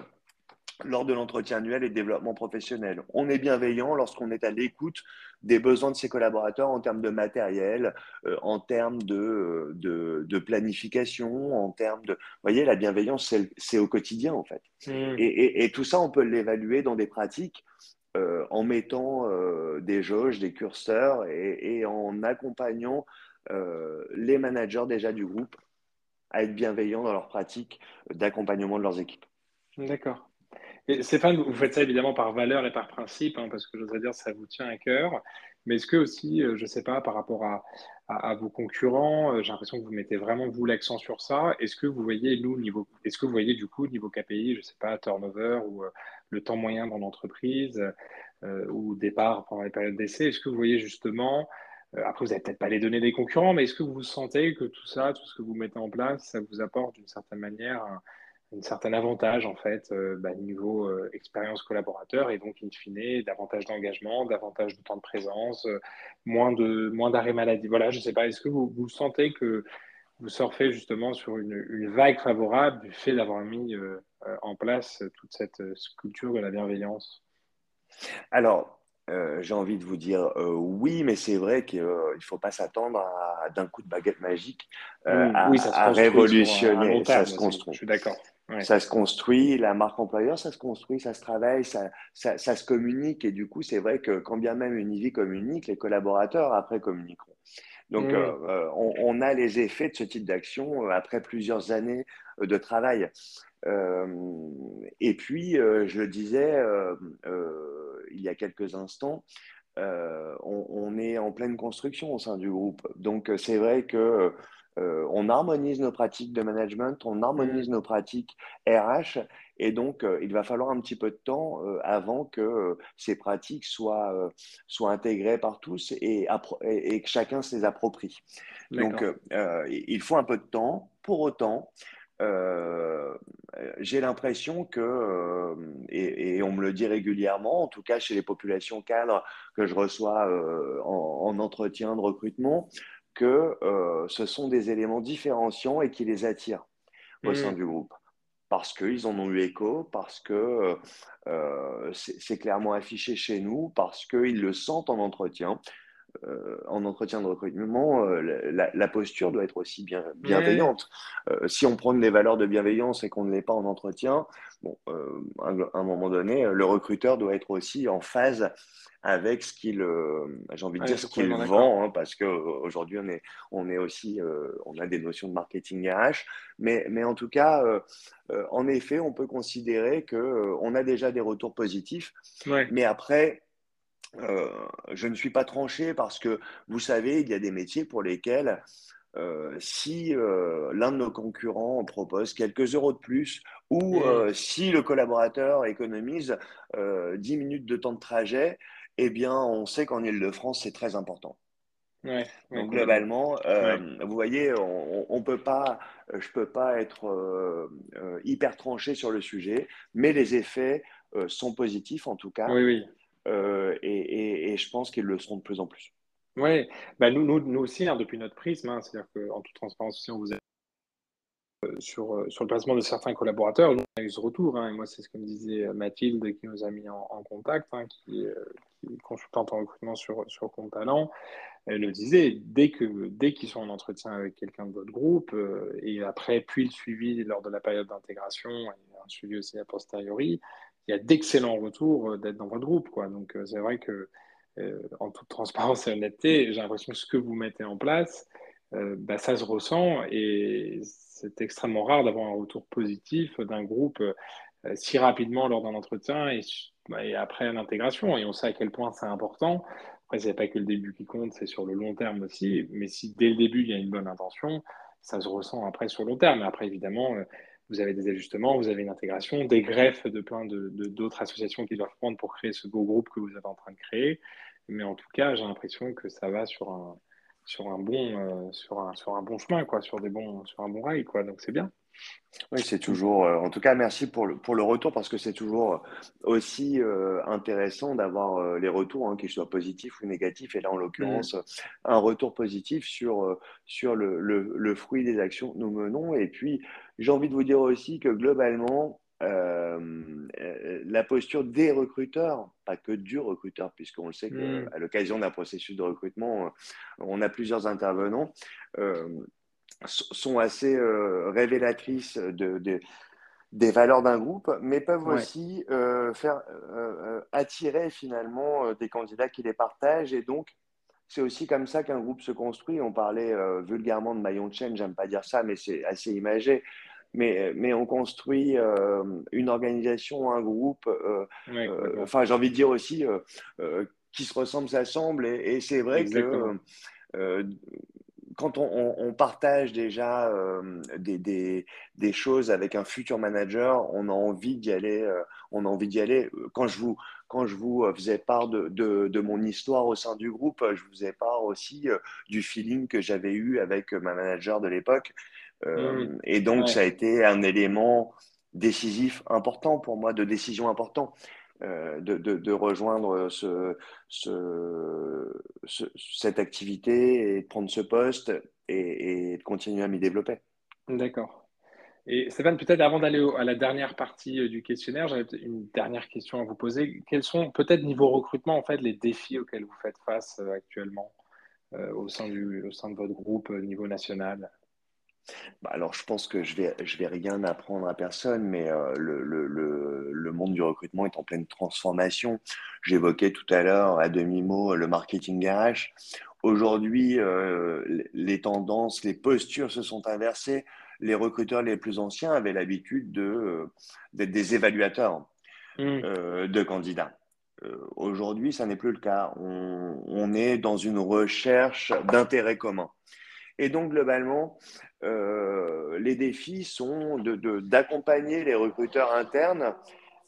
lors de l'entretien annuel et de développement professionnel. On est bienveillant lorsqu'on est à l'écoute des besoins de ses collaborateurs en termes de matériel, euh, en termes de, de, de planification, en termes de… Vous voyez, la bienveillance, c'est, c'est au quotidien, en fait. Mmh. Et, et, et tout ça, on peut l'évaluer dans des pratiques euh, en mettant euh, des jauges, des curseurs, et, et en accompagnant euh, les managers déjà du groupe à être bienveillants dans leurs pratiques d'accompagnement de leurs équipes. D'accord. Et Stéphane, vous faites ça évidemment par valeur et par principe, hein, parce que j'ose dire ça vous tient à cœur. Mais est-ce que aussi, je ne sais pas, par rapport à, à, à vos concurrents, j'ai l'impression que vous mettez vraiment vous l'accent sur ça. Est-ce que vous voyez, nous, niveau, est-ce que vous voyez du coup niveau K P I, je ne sais pas, turnover ou euh, le temps moyen dans l'entreprise euh, ou départ pendant les périodes d'essai, est-ce que vous voyez justement, euh, après vous n'avez peut-être pas les données des concurrents, mais est-ce que vous sentez que tout ça, tout ce que vous mettez en place, ça vous apporte d'une certaine manière un, un certain avantage, en fait, euh, bah, niveau euh, expérience collaborateur, et donc, in fine, davantage d'engagement, davantage de temps de présence, euh, moins de, moins d'arrêt maladie. Voilà, je ne sais pas, est-ce que vous, vous sentez que vous surfez justement sur une, une vague favorable du fait d'avoir mis euh, en place toute cette sculpture de la bienveillance? Alors, Euh, j'ai envie de vous dire euh, oui, mais c'est vrai qu'il euh, ne faut pas s'attendre à, à d'un coup de baguette magique euh, oui, à, à révolutionner. Un, un terme, ça se construit. Je suis d'accord. Ouais. Ça se construit, la marque employeur, ça se construit, ça se travaille, ça, ça, ça se communique. Et du coup, c'est vrai que quand bien même Univi communique, les collaborateurs après communiqueront. Donc, mmh. euh, on, on a les effets de ce type d'action après plusieurs années de travail. Euh, et puis, euh, je le disais euh, euh, il y a quelques instants, euh, on, on est en pleine construction au sein du groupe. Donc, c'est vrai que Euh, on harmonise nos pratiques de management, on harmonise nos pratiques R H et donc euh, il va falloir un petit peu de temps euh, avant que euh, ces pratiques soient, euh, soient intégrées par tous et, et, et que chacun se les approprie. Donc euh, euh, il faut un peu de temps. Pour autant, euh, j'ai l'impression que, euh, et, et on me le dit régulièrement, en tout cas chez les populations cadres que je reçois euh, en, en entretien de recrutement, que euh, ce sont des éléments différenciants et qui les attirent au mmh. sein du groupe. Parce qu'ils en ont eu écho, parce que euh, c'est clairement affiché chez nous, parce qu'ils le sentent en entretien. Euh, en entretien de recrutement, euh, la, la posture doit être aussi bien, bienveillante. Mmh. Euh, si on prône les valeurs de bienveillance et qu'on ne l'est pas en entretien, bon, euh, à un moment donné, le recruteur doit être aussi en phase avec ce qu'il, euh, j'ai envie de dire, ouais, ce qu'il vend, hein, parce qu'aujourd'hui, on est, on est aussi, euh, on a des notions de marketing R H, mais, mais en tout cas, euh, euh, en effet, on peut considérer qu'on euh, a déjà des retours positifs, ouais. mais après, euh, je ne suis pas tranché parce que, vous savez, il y a des métiers pour lesquels, euh, si euh, l'un de nos concurrents propose quelques euros de plus ou euh, si le collaborateur économise euh, dix minutes de temps de trajet, eh bien, on sait qu'en Île-de-France, c'est très important. Ouais, ouais, donc, globalement, euh, ouais. vous voyez, on, on peut pas, je ne peux pas être euh, euh, hyper tranché sur le sujet, mais les effets euh, sont positifs, en tout cas. Oui, oui. Euh, et, et, et je pense qu'ils le seront de plus en plus. Oui, bah, nous, nous, nous aussi, hein, depuis notre prisme, hein, c'est-à-dire qu'en toute transparence, si on vous a... Sur, sur le placement de certains collaborateurs, nous, on a eu ce retour, hein, et moi c'est ce que me disait Mathilde qui nous a mis en, en contact, hein, qui, euh, qui est consultante en recrutement sur, sur Comptalent. Elle le disait, dès qu'ils dès qu'ils sont en entretien avec quelqu'un de votre groupe, euh, et après, puis le suivi lors de la période d'intégration, et un suivi aussi a posteriori, il y a d'excellents retours euh, d'être dans votre groupe, quoi. Donc euh, c'est vrai que, euh, en toute transparence et honnêteté, j'ai l'impression que ce que vous mettez en place, euh, bah, ça se ressent et c'est extrêmement rare d'avoir un retour positif d'un groupe euh, si rapidement lors d'un entretien et, et après l'intégration. Et on sait à quel point c'est important. Après, ce n'est pas que le début qui compte, c'est sur le long terme aussi. Mais si dès le début, il y a une bonne intention, ça se ressent après sur le long terme. Après, évidemment, euh, vous avez des ajustements, vous avez une intégration, des greffes de plein de, de, d'autres associations qui doivent prendre pour créer ce beau groupe que vous êtes en train de créer. Mais en tout cas, j'ai l'impression que ça va sur un... sur un bon euh, sur un sur un bon chemin, quoi, sur des bons sur un bon rail, quoi. Donc c'est bien. Oui, c'est toujours euh, en tout cas merci pour le pour le retour, parce que c'est toujours aussi euh, intéressant d'avoir euh, les retours, hein, qu'ils soient positifs ou négatifs, et là en l'occurrence mmh. un retour positif sur sur le, le le fruit des actions que nous menons. Et puis j'ai envie de vous dire aussi que globalement Euh, euh, la posture des recruteurs, pas que du recruteur, puisqu'on le sait qu'à mmh. l'occasion d'un processus de recrutement, euh, on a plusieurs intervenants, euh, sont assez euh, révélatrices de, de, des valeurs d'un groupe, mais peuvent ouais. aussi euh, faire euh, attirer finalement euh, des candidats qui les partagent. Et donc, c'est aussi comme ça qu'un groupe se construit. On parlait euh, vulgairement de maillon de chaîne, j'aime pas dire ça, mais c'est assez imagé. Mais, mais on construit euh, une organisation, un groupe, euh, oui, euh, enfin j'ai envie de dire aussi, euh, euh, qui se ressemble, s'assemble. Et, et c'est vrai Exactement. que euh, quand on, on, on partage déjà euh, des, des, des choses avec un futur manager, on a envie d'y aller. Euh, on a envie d'y aller. Quand je vous... Quand je vous faisais part de, de, de mon histoire au sein du groupe, je vous faisais part aussi euh, du feeling que j'avais eu avec ma manager de l'époque. Euh, mmh, et donc, ouais. ça a été un élément décisif important pour moi, de décision important, euh, de, de, de rejoindre ce, ce, ce, cette activité et de prendre ce poste et, et de continuer à m'y développer. D'accord. Et Stéphane, peut-être avant d'aller à la dernière partie du questionnaire, j'avais une dernière question à vous poser. Quels sont peut-être niveau recrutement en fait les défis auxquels vous faites face actuellement euh, au sein du, au sein de votre groupe au niveau national? Bah alors, je pense que je vais, je vais rien apprendre à personne, mais euh, le, le, le monde du recrutement est en pleine transformation. J'évoquais tout à l'heure, à demi-mot, le marketing D R H. Aujourd'hui, euh, les tendances, les postures se sont inversées. Les recruteurs les plus anciens avaient l'habitude de, euh, d'être des évaluateurs euh, mmh. de candidats. Euh, aujourd'hui, ça n'est plus le cas. On, on est dans une recherche d'intérêt commun. Et donc, globalement, euh, les défis sont de, de, d'accompagner les recruteurs internes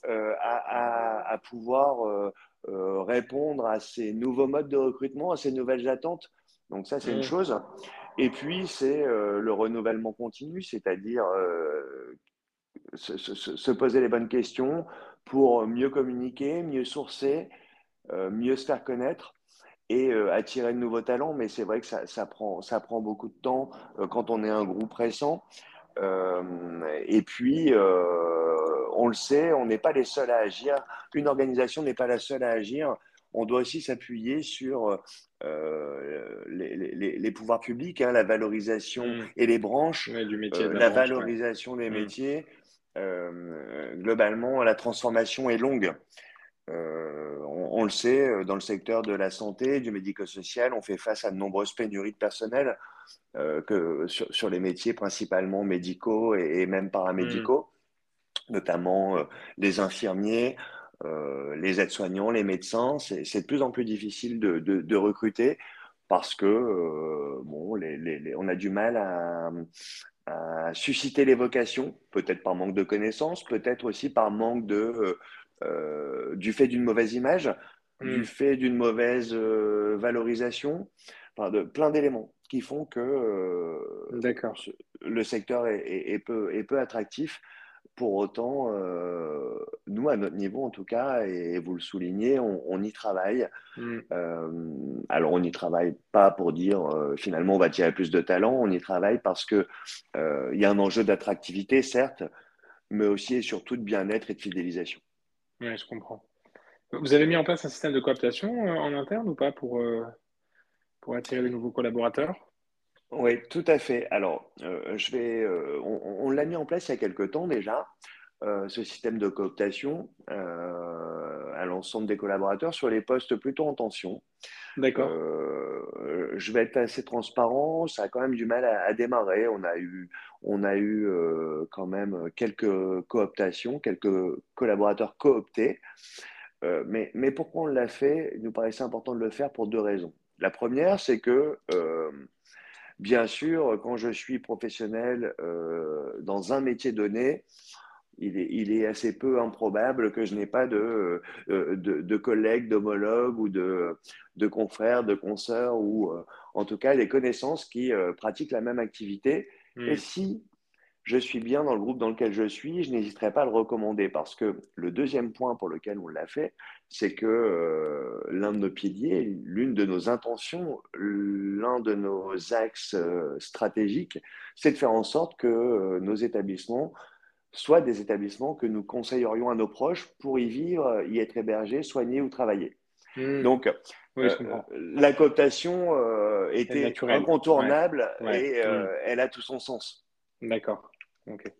euh, à, à, à pouvoir euh, euh, répondre à ces nouveaux modes de recrutement, à ces nouvelles attentes. Donc ça, c'est [S2] Mmh. [S1] Une chose. Et puis, c'est euh, le renouvellement continu, c'est-à-dire euh, se, se, se poser les bonnes questions pour mieux communiquer, mieux sourcer, euh, mieux se faire connaître. Et euh, attirer de nouveaux talents, mais c'est vrai que ça, ça, prend, ça prend beaucoup de temps euh, quand on est un groupe récent. Euh, et puis, euh, on le sait, on n'est pas les seuls à agir. Une organisation n'est pas la seule à agir. On doit aussi s'appuyer sur euh, les, les, les pouvoirs publics, hein, la valorisation mmh. et les branches, ouais, du métier, euh, de la, la branche, valorisation ouais. des mmh. métiers. Euh, globalement, la transformation est longue. Euh, on, on le sait, dans le secteur de la santé, du médico-social, on fait face à de nombreuses pénuries de personnel euh, que, sur, sur les métiers principalement médicaux et, et même paramédicaux, mmh. notamment euh, les infirmiers, euh, les aides-soignants, les médecins. C'est, c'est de plus en plus difficile de, de, de recruter parce que euh, bon, les, les, les, on a du mal à, à susciter les vocations, peut-être par manque de connaissances, peut-être aussi par manque de euh, Euh, du fait d'une mauvaise image, mmh. du fait d'une mauvaise euh, valorisation, enfin de, plein d'éléments qui font que euh, le secteur est, est, est, peu, est peu attractif. Pour autant, euh, nous, à notre niveau en tout cas, et vous le soulignez, on, on y travaille. Mmh. Euh, alors, on n'y travaille pas pour dire euh, finalement on va tirer plus de talent, on y travaille parce qu'il euh, y a un enjeu d'attractivité, certes, mais aussi et surtout de bien-être et de fidélisation. Oui, je comprends. Vous avez mis en place un système de cooptation euh, en interne ou pas pour, euh, pour attirer les nouveaux collaborateurs? Oui, tout à fait. Alors, euh, je vais, euh, on, on l'a mis en place il y a quelque temps déjà, euh, ce système de cooptation euh, à l'ensemble des collaborateurs sur les postes plutôt en tension. D'accord. Euh, je vais être assez transparent, ça a quand même du mal à, à démarrer. On a eu, on a eu euh, quand même quelques cooptations, quelques collaborateurs cooptés. Euh, mais, mais pourquoi on l'a fait? Il nous paraissait important de le faire pour deux raisons. La première, c'est que, euh, bien sûr, quand je suis professionnel euh, dans un métier donné, Il est, il est assez peu improbable que je n'ai pas de, de, de collègues, d'homologues ou de, de confrères, de consoeurs ou en tout cas des connaissances qui pratiquent la même activité. Mmh. Et si je suis bien dans le groupe dans lequel je suis, je n'hésiterai pas à le recommander parce que le deuxième point pour lequel on l'a fait, c'est que euh, l'un de nos piliers, l'une de nos intentions, l'un de nos axes euh, stratégiques, c'est de faire en sorte que euh, nos établissements soit des établissements que nous conseillerions à nos proches pour y vivre, y être hébergés, soignés ou travailler. Mmh. Donc, oui, euh, la cooptation euh, était incontournable ouais. Ouais. et euh, mmh. elle a tout son sens. D'accord. Okay.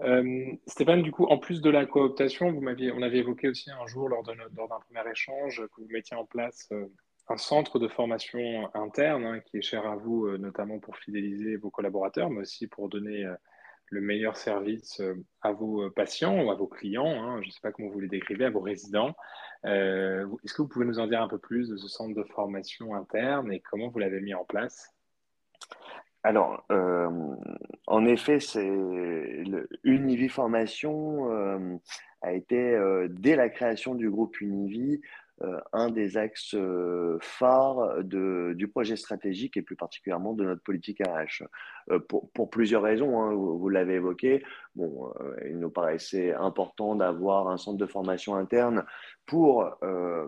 Euh, Stéphane, du coup, en plus de la cooptation, vous m'aviez, on avait évoqué aussi un jour lors, de notre, lors d'un premier échange que vous mettiez en place euh, un centre de formation interne hein, qui est cher à vous, euh, notamment pour fidéliser vos collaborateurs, mais aussi pour donner... Euh, le meilleur service à vos patients ou à vos clients, hein, je ne sais pas comment vous les décrivez, à vos résidents. Euh, est-ce que vous pouvez nous en dire un peu plus de ce centre de formation interne et comment vous l'avez mis en place? Alors, euh, en effet, c'est le Univi Formation euh, a été, euh, dès la création du groupe Univi, euh, un des axes euh, phares de, du projet stratégique et plus particulièrement de notre politique R H. Euh, pour, pour plusieurs raisons, hein, vous, vous l'avez évoqué, bon, euh, il nous paraissait important d'avoir un centre de formation interne pour euh,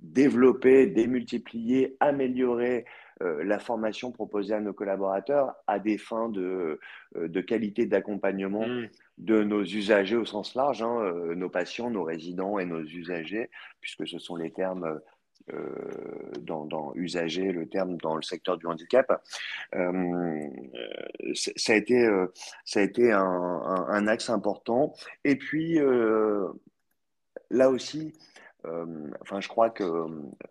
développer, démultiplier, améliorer euh, la formation proposée à nos collaborateurs à des fins de, de qualité d'accompagnement mmh. de nos usagers au sens large, hein, euh, nos patients, nos résidents et nos usagers, puisque ce sont les termes euh, dans, dans usagers, le terme dans le secteur du handicap. Euh, ça a été, euh, ça a été un, un, un axe important. Et puis, euh, là aussi, Euh, enfin, je crois que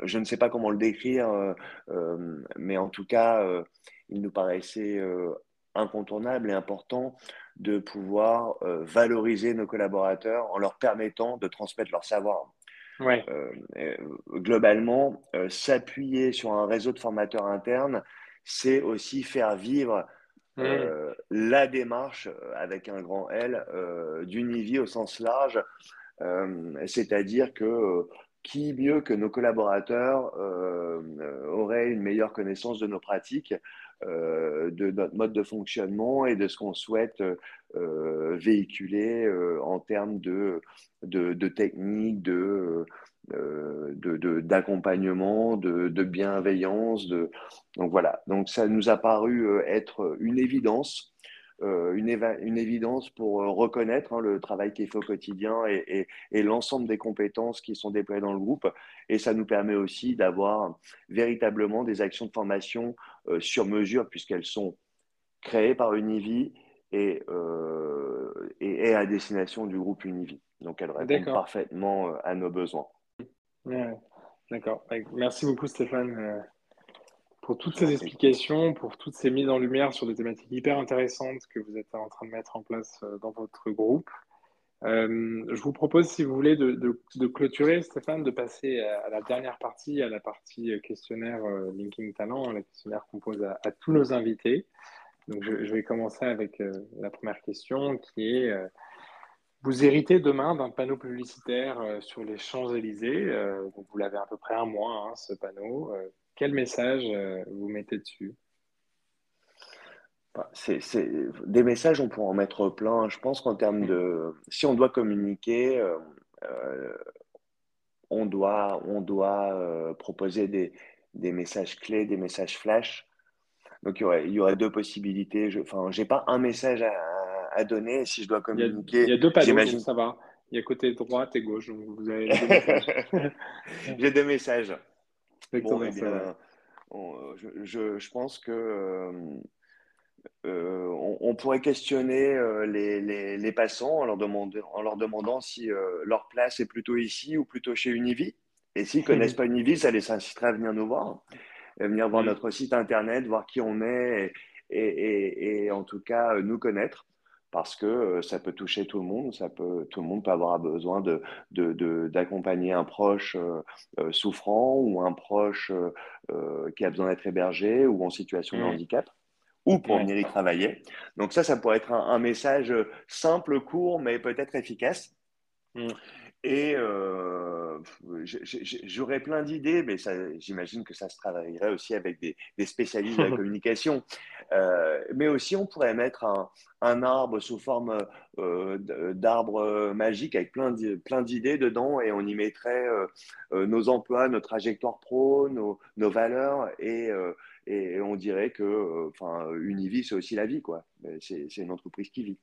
je ne sais pas comment le décrire, euh, euh, mais en tout cas, euh, il nous paraissait euh, incontournable et important de pouvoir euh, valoriser nos collaborateurs en leur permettant de transmettre leur savoir. Ouais. Euh, euh, globalement, euh, s'appuyer sur un réseau de formateurs internes, c'est aussi faire vivre euh, mmh. la démarche avec un grand L euh, d'Univi au sens large. Euh, c'est-à-dire que euh, qui mieux que nos collaborateurs euh, euh, aurait une meilleure connaissance de nos pratiques, euh, de notre mode de fonctionnement et de ce qu'on souhaite euh, véhiculer euh, en termes de, de, de technique, de, euh, de, de, d'accompagnement, de, de bienveillance. De... Donc voilà, donc ça nous a paru être une évidence. Euh, une, une évidence pour euh, reconnaître hein, le travail qui est fait au quotidien et, et, et l'ensemble des compétences qui sont déployées dans le groupe. Et ça nous permet aussi d'avoir véritablement des actions de formation euh, sur mesure, puisqu'elles sont créées par Univi et, euh, et, et à destination du groupe Univi. Donc, elles répondent parfaitement à nos besoins. Ouais, d'accord. Merci beaucoup, Stéphane, pour toutes ces explications, pour toutes ces mises en lumière sur des thématiques hyper intéressantes que vous êtes en train de mettre en place dans votre groupe. Euh, je vous propose, si vous voulez, de, de, de clôturer, Stéphane, de passer à la dernière partie, à la partie questionnaire euh, Linking Talent, le questionnaire qu'on pose à, à tous nos invités. Donc, je, je vais commencer avec euh, la première question qui est euh, vous héritez demain d'un panneau publicitaire euh, sur les Champs-Élysées. Euh, vous l'avez à peu près un mois, hein, ce panneau. Euh, Quel message euh, vous mettez dessus? c'est, c'est... Des messages, on pourra en mettre plein. Je pense qu'en termes de… Si on doit communiquer, euh, euh, on doit, on doit euh, proposer des, des messages clés, des messages flash. Donc, il y aurait, il y aurait deux possibilités. Je n'ai enfin, pas un message à, à donner si je dois communiquer. Il y a, il y a deux panneaux, donc ça va. Il y a côté droite et gauche. Donc vous avez deux messages. J'ai deux messages. Bon, eh bien, on, je, je, je pense que euh, euh, on, on pourrait questionner euh, les, les, les passants en leur, demander, en leur demandant si euh, leur place est plutôt ici ou plutôt chez Univi. Et s'ils ne connaissent pas Univi, ça les inciterait à venir nous voir, à venir voir notre site internet, voir qui on est et, et, et, et en tout cas nous connaître. Parce que euh, ça peut toucher tout le monde, ça peut, tout le monde peut avoir besoin de, de, de, d'accompagner un proche euh, euh, souffrant ou un proche euh, euh, qui a besoin d'être hébergé ou en situation de handicap, ou pour venir y travailler. Donc ça, ça pourrait être un, un message simple, court, mais peut-être efficace. Mmh. Et euh, j'aurais plein d'idées, mais ça, j'imagine que ça se travaillerait aussi avec des, des spécialistes de la communication. Euh, mais aussi, on pourrait mettre un, un arbre sous forme euh, d'arbre magique avec plein d'idées dedans et on y mettrait euh, nos emplois, nos trajectoires pro, nos, nos valeurs et, euh, et on dirait que enfin, Univi, c'est aussi la vie, quoi. C'est, c'est une entreprise qui vit.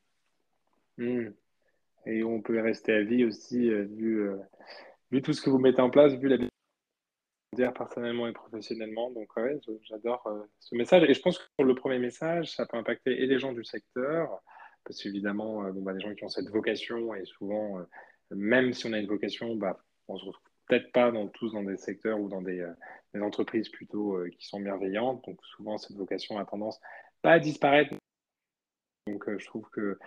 Mmh. Et on peut rester à vie aussi, euh, vu, euh, vu tout ce que vous mettez en place, vu la dire personnellement et professionnellement. Donc, ouais, je, j'adore euh, ce message. Et je pense que pour le premier message, ça peut impacter et les gens du secteur, parce qu'évidemment, euh, bon, bah, les gens qui ont cette vocation, et souvent, euh, même si on a une vocation, bah, on se retrouve peut-être pas dans, tous dans des secteurs ou dans des, euh, des entreprises plutôt euh, qui sont bienveillantes. Donc, souvent, cette vocation a tendance pas à disparaître. Donc, euh, je trouve que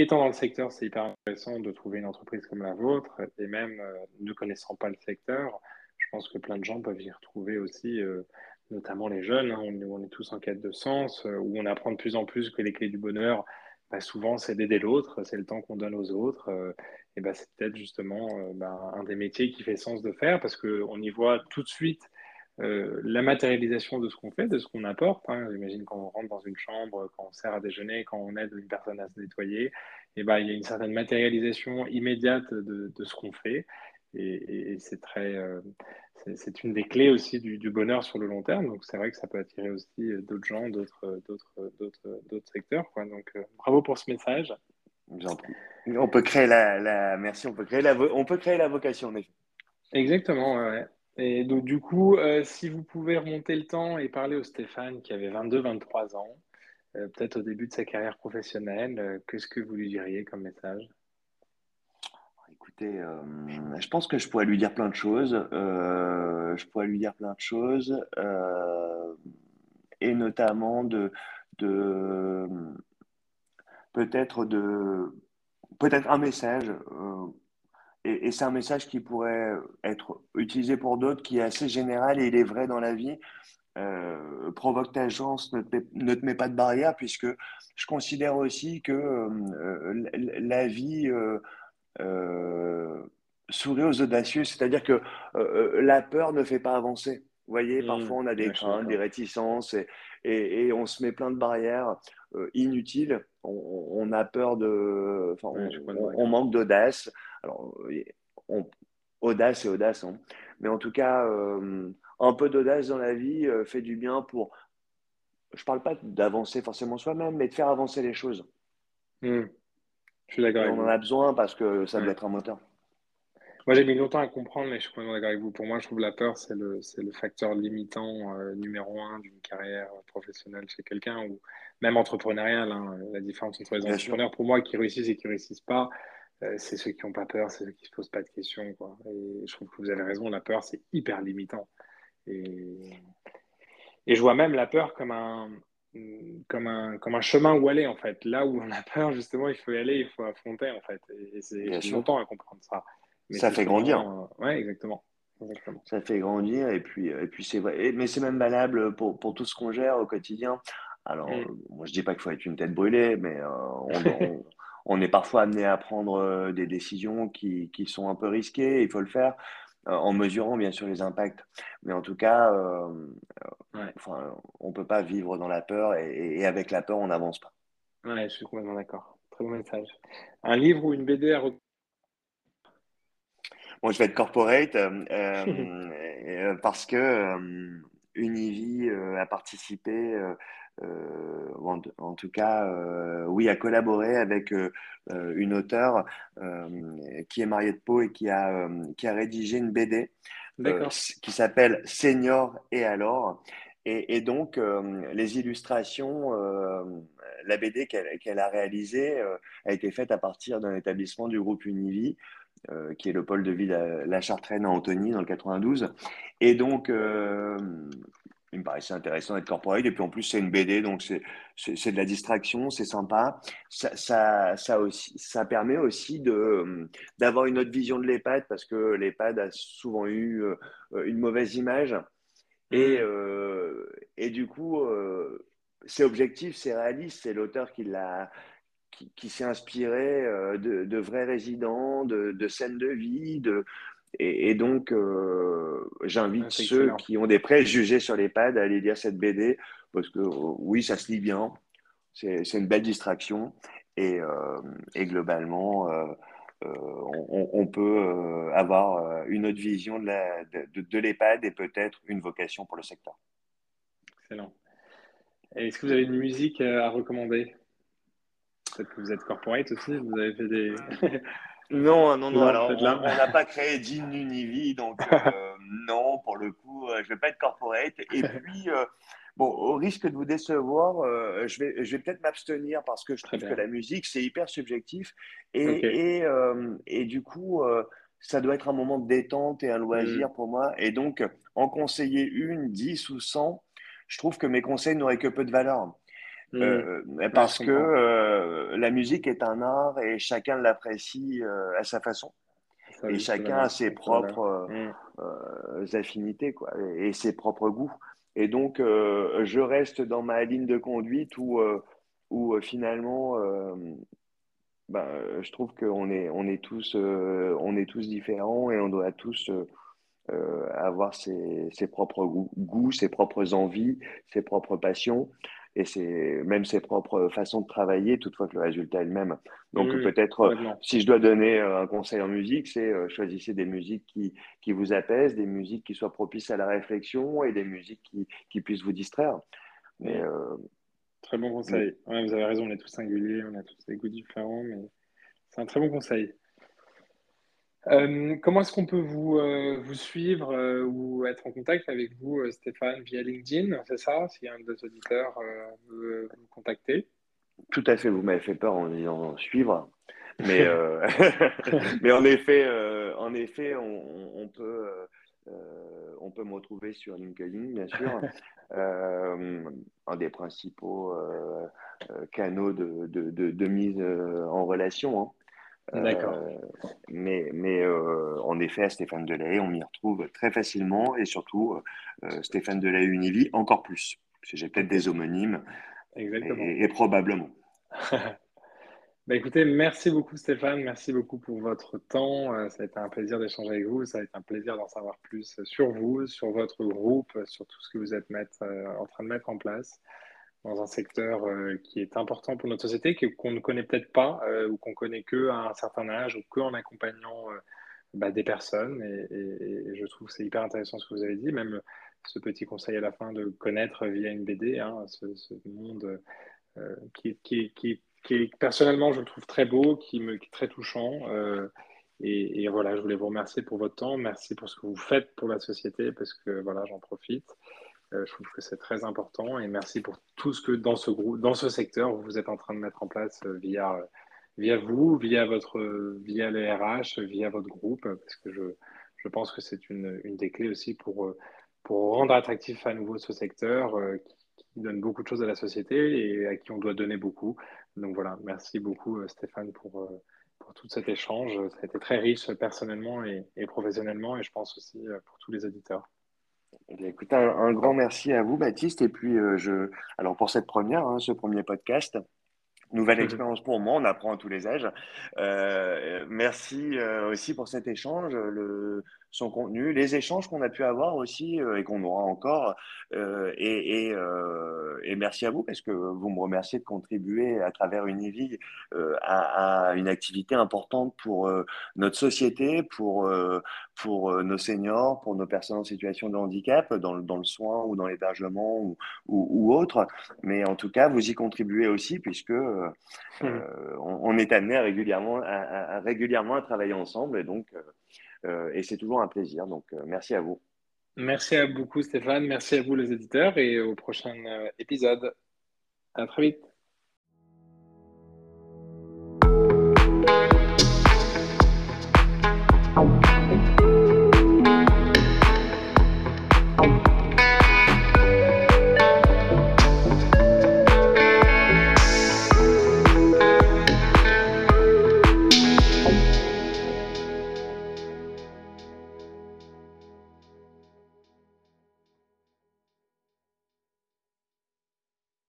étant dans le secteur, c'est hyper intéressant de trouver une entreprise comme la vôtre et même euh, ne connaissant pas le secteur, je pense que plein de gens peuvent y retrouver aussi, euh, notamment les jeunes, hein, on, on est tous en quête de sens, euh, où on apprend de plus en plus que les clés du bonheur, bah, souvent c'est d'aider l'autre, c'est le temps qu'on donne aux autres, euh, et bah, c'est peut-être justement euh, bah, un des métiers qui fait sens de faire parce qu'on y voit tout de suite Euh, la matérialisation de ce qu'on fait, de ce qu'on apporte. Hein. J'imagine quand on rentre dans une chambre, quand on sert à déjeuner, quand on aide une personne à se nettoyer, eh ben, il y a une certaine matérialisation immédiate de, de ce qu'on fait. et, et, et c'est très euh, c'est une des clés aussi du, du bonheur sur le long terme. Donc c'est vrai que ça peut attirer aussi d'autres gens, d'autres d'autres d'autres d'autres secteurs, quoi. Donc euh, bravo pour ce message. On peut créer la, la... merci. On peut créer la vo... on peut créer la vocation en effet. Exactement. Ouais. Et donc du coup, euh, si vous pouvez remonter le temps et parler au Stéphane qui avait vingt-deux vingt-trois ans, euh, peut-être au début de sa carrière professionnelle, euh, qu'est-ce que vous lui diriez comme message ? Écoutez, euh, je pense que je pourrais lui dire plein de choses. Euh, je pourrais lui dire plein de choses, euh, et notamment de, de peut-être de peut-être un message. Euh, Et c'est un message qui pourrait être utilisé pour d'autres, qui est assez général et il est vrai dans la vie. Euh, provoque ta chance, ne te, met, ne te met pas de barrière, puisque je considère aussi que euh, la vie euh, euh, sourit aux audacieux, c'est-à-dire que euh, la peur ne fait pas avancer. Vous voyez, parfois on a des craintes, des réticences et, et, et on se met plein de barrières euh, inutiles. On, on a peur de… Enfin, ouais, on, on, on manque d'audace. Alors, on, audace et audace, hein. Mais en tout cas, euh, un peu d'audace dans la vie euh, fait du bien pour… Je ne parle pas d'avancer forcément soi-même, mais de faire avancer les choses. Mmh. Je suis d'accord avec vous. On en a besoin parce que ça doit être un moteur. Moi, j'ai mis longtemps à comprendre, mais je suis complètement d'accord avec vous. Pour moi, je trouve la peur, c'est le, c'est le facteur limitant euh, numéro un d'une carrière professionnelle chez quelqu'un, ou même entrepreneuriale. Hein, la différence entre les Bien entrepreneurs, sûr. Pour moi, qui réussissent et qui ne réussissent pas, euh, c'est ceux qui n'ont pas peur, c'est ceux qui ne se posent pas de questions, quoi. Et je trouve que vous avez raison, la peur, c'est hyper limitant. Et, et je vois même la peur comme un, comme, un, comme un chemin où aller, en fait. Là où on a peur, justement, il faut y aller, il faut affronter, en fait. Et j'ai longtemps à comprendre ça. Mais ça fait grandir. Euh, ouais, exactement. exactement. Ça fait grandir et puis, et puis c'est vrai. Et, mais c'est même valable pour, pour tout ce qu'on gère au quotidien. Alors, mmh. moi, je ne dis pas qu'il faut être une tête brûlée, mais euh, on, on, on est parfois amené à prendre des décisions qui, qui sont un peu risquées. Il faut le faire euh, en mesurant, bien sûr, les impacts. Mais en tout cas, euh, ouais. enfin, on ne peut pas vivre dans la peur et, et avec la peur, on n'avance pas. Ouais, je suis complètement d'accord. Très bon message. Un livre ou une B D à recommander? Bon, je vais être corporate euh, euh, parce que euh, Univi euh, a participé, euh, euh, en, en tout cas, euh, oui, a collaboré avec euh, une auteure euh, qui est Mariette Pau et qui a, euh, qui a rédigé une B D euh, qui s'appelle « Senior et alors ». Et, et donc, euh, les illustrations, euh, la B D qu'elle qu'elle a réalisée euh, a été faite à partir d'un établissement du groupe Univi, Euh, qui est le pôle de vie de la, la Chartraine à Antony dans le quatre-vingt-douze. Et donc, euh, il me paraissait intéressant d'être corporate. Et puis en plus, c'est une B D, donc c'est de la distraction, c'est sympa. Ça, ça, ça, aussi, ça permet aussi d'avoir une autre vision de l'EHPAD, parce que l'EHPAD a souvent eu euh, une mauvaise image. Et, euh, et du coup, euh, c'est objectif, c'est réaliste, c'est l'auteur qui l'a… qui, qui s'est inspiré euh, de, de vrais résidents, de, de scènes de vie. De, et, et donc, euh, j'invite ah, ceux excellent. qui ont des préjugés sur l'EHPAD à aller lire cette B D, parce que euh, oui, ça se lit bien, c'est une belle distraction. Et, euh, et globalement, euh, euh, on, on peut euh, avoir une autre vision de l'EHPAD et peut-être une vocation pour le secteur. Excellent. Est-ce que vous avez une musique à recommander ? Peut-être que vous êtes corporate aussi, vous avez fait des… Non, non, non, alors on n'a pas créé d'In Univi, donc euh, non, pour le coup, euh, je ne vais pas être corporate. Et puis, euh, bon, au risque de vous décevoir, euh, je vais, je vais peut-être m'abstenir parce que je trouve que la musique, c'est hyper subjectif. Et, okay. et, euh, et du coup, euh, ça doit être un moment de détente et un loisir mmh. pour moi. Et donc, en conseiller une, dix ou cent, je trouve que mes conseils n'auraient que peu de valeur. Euh, mmh. Parce que euh, la musique est un art et chacun l'apprécie euh, à sa façon. Ça, et chacun a ses propres euh, mmh. euh, affinités, quoi, et, et ses propres goûts. Et donc, euh, je reste dans ma ligne de conduite où, euh, où finalement, euh, ben, je trouve qu'on est, on est, tous, euh, on est tous différents et on doit tous euh, euh, avoir ses, ses propres goûts, goûts, ses propres envies, ses propres passions. et ses, même ses propres façons de travailler, toutefois que le résultat est le même. Donc oui, peut-être, oui, si je dois donner un conseil en musique, c'est euh, choisissez des musiques qui, qui vous apaisent, des musiques qui soient propices à la réflexion et des musiques qui, qui puissent vous distraire. Mais, euh, très bon conseil. Oui. Ouais, vous avez raison, on est tous singuliers, on a tous des goûts différents, mais c'est un très bon conseil. Euh, comment est-ce qu'on peut vous, euh, vous suivre euh, ou être en contact avec vous, euh, Stéphane, via LinkedIn, c'est ça? Si un de nos auditeurs euh, veut vous contacter. Tout à fait, vous m'avez fait peur en disant « suivre ». Mais, euh, mais en effet, euh, en effet on, on, peut, euh, on peut me retrouver sur LinkedIn, bien sûr. Euh, un des principaux euh, canaux de, de, de, de mise en relation, hein. D'accord. Euh, mais mais euh, en effet, à Stéphane Delahaye, on m'y retrouve très facilement et surtout euh, Stéphane Delahaye Univi encore plus, parce que j'ai peut-être des homonymes. Exactement. Et, et probablement. Bah écoutez, merci beaucoup Stéphane, merci beaucoup pour votre temps. Ça a été un plaisir d'échanger avec vous, ça a été un plaisir d'en savoir plus sur vous, sur votre groupe, sur tout ce que vous êtes mettre, euh, en train de mettre en place. Dans un secteur euh, qui est important pour notre société, qu'on ne connaît peut-être pas euh, ou qu'on connaît qu'à un certain âge ou qu'en accompagnant euh, bah, des personnes. Et, et, et je trouve que c'est hyper intéressant ce que vous avez dit, même ce petit conseil à la fin de connaître via une B D, hein, ce, ce monde euh, qui, qui, qui, qui, personnellement, je le trouve très beau, qui, me, qui est très touchant. Euh, et, et voilà, je voulais vous remercier pour votre temps, merci pour ce que vous faites pour la société, parce que voilà, j'en profite. Euh, je trouve que c'est très important et merci pour tout ce que dans ce groupe, dans ce secteur, vous êtes en train de mettre en place euh, via, euh, via vous, via, votre, euh, via les R H, via votre groupe, parce que je, je pense que c'est une, une des clés aussi pour, pour rendre attractif à nouveau ce secteur euh, qui, qui donne beaucoup de choses à la société et à qui on doit donner beaucoup. Donc voilà, merci beaucoup euh, Stéphane pour, euh, pour tout cet échange. Ça a été très riche personnellement et, et professionnellement et je pense aussi euh, pour tous les auditeurs. Écoute, un, un grand merci à vous, Baptiste. Et puis, euh, je... alors pour cette première, hein, ce premier podcast, nouvelle expérience pour moi, on apprend à tous les âges. Euh, merci euh, aussi pour cet échange, le... son contenu, les échanges qu'on a pu avoir aussi euh, et qu'on aura encore. Euh, et, et, euh, et merci à vous parce que vous me remerciez de contribuer à travers Univi euh, à, à une activité importante pour euh, notre société, pour, euh, pour euh, nos seniors, pour nos personnes en situation de handicap, dans le, dans le soin ou dans l'hébergement ou, ou, ou autre. Mais en tout cas, vous y contribuez aussi puisque euh, mmh. euh, on, on est amené régulièrement à, à, à régulièrement à travailler ensemble et donc euh, Euh, et c'est toujours un plaisir, donc euh, merci à vous. Merci à beaucoup Stéphane, merci à vous les éditeurs et au prochain euh, épisode. À très vite.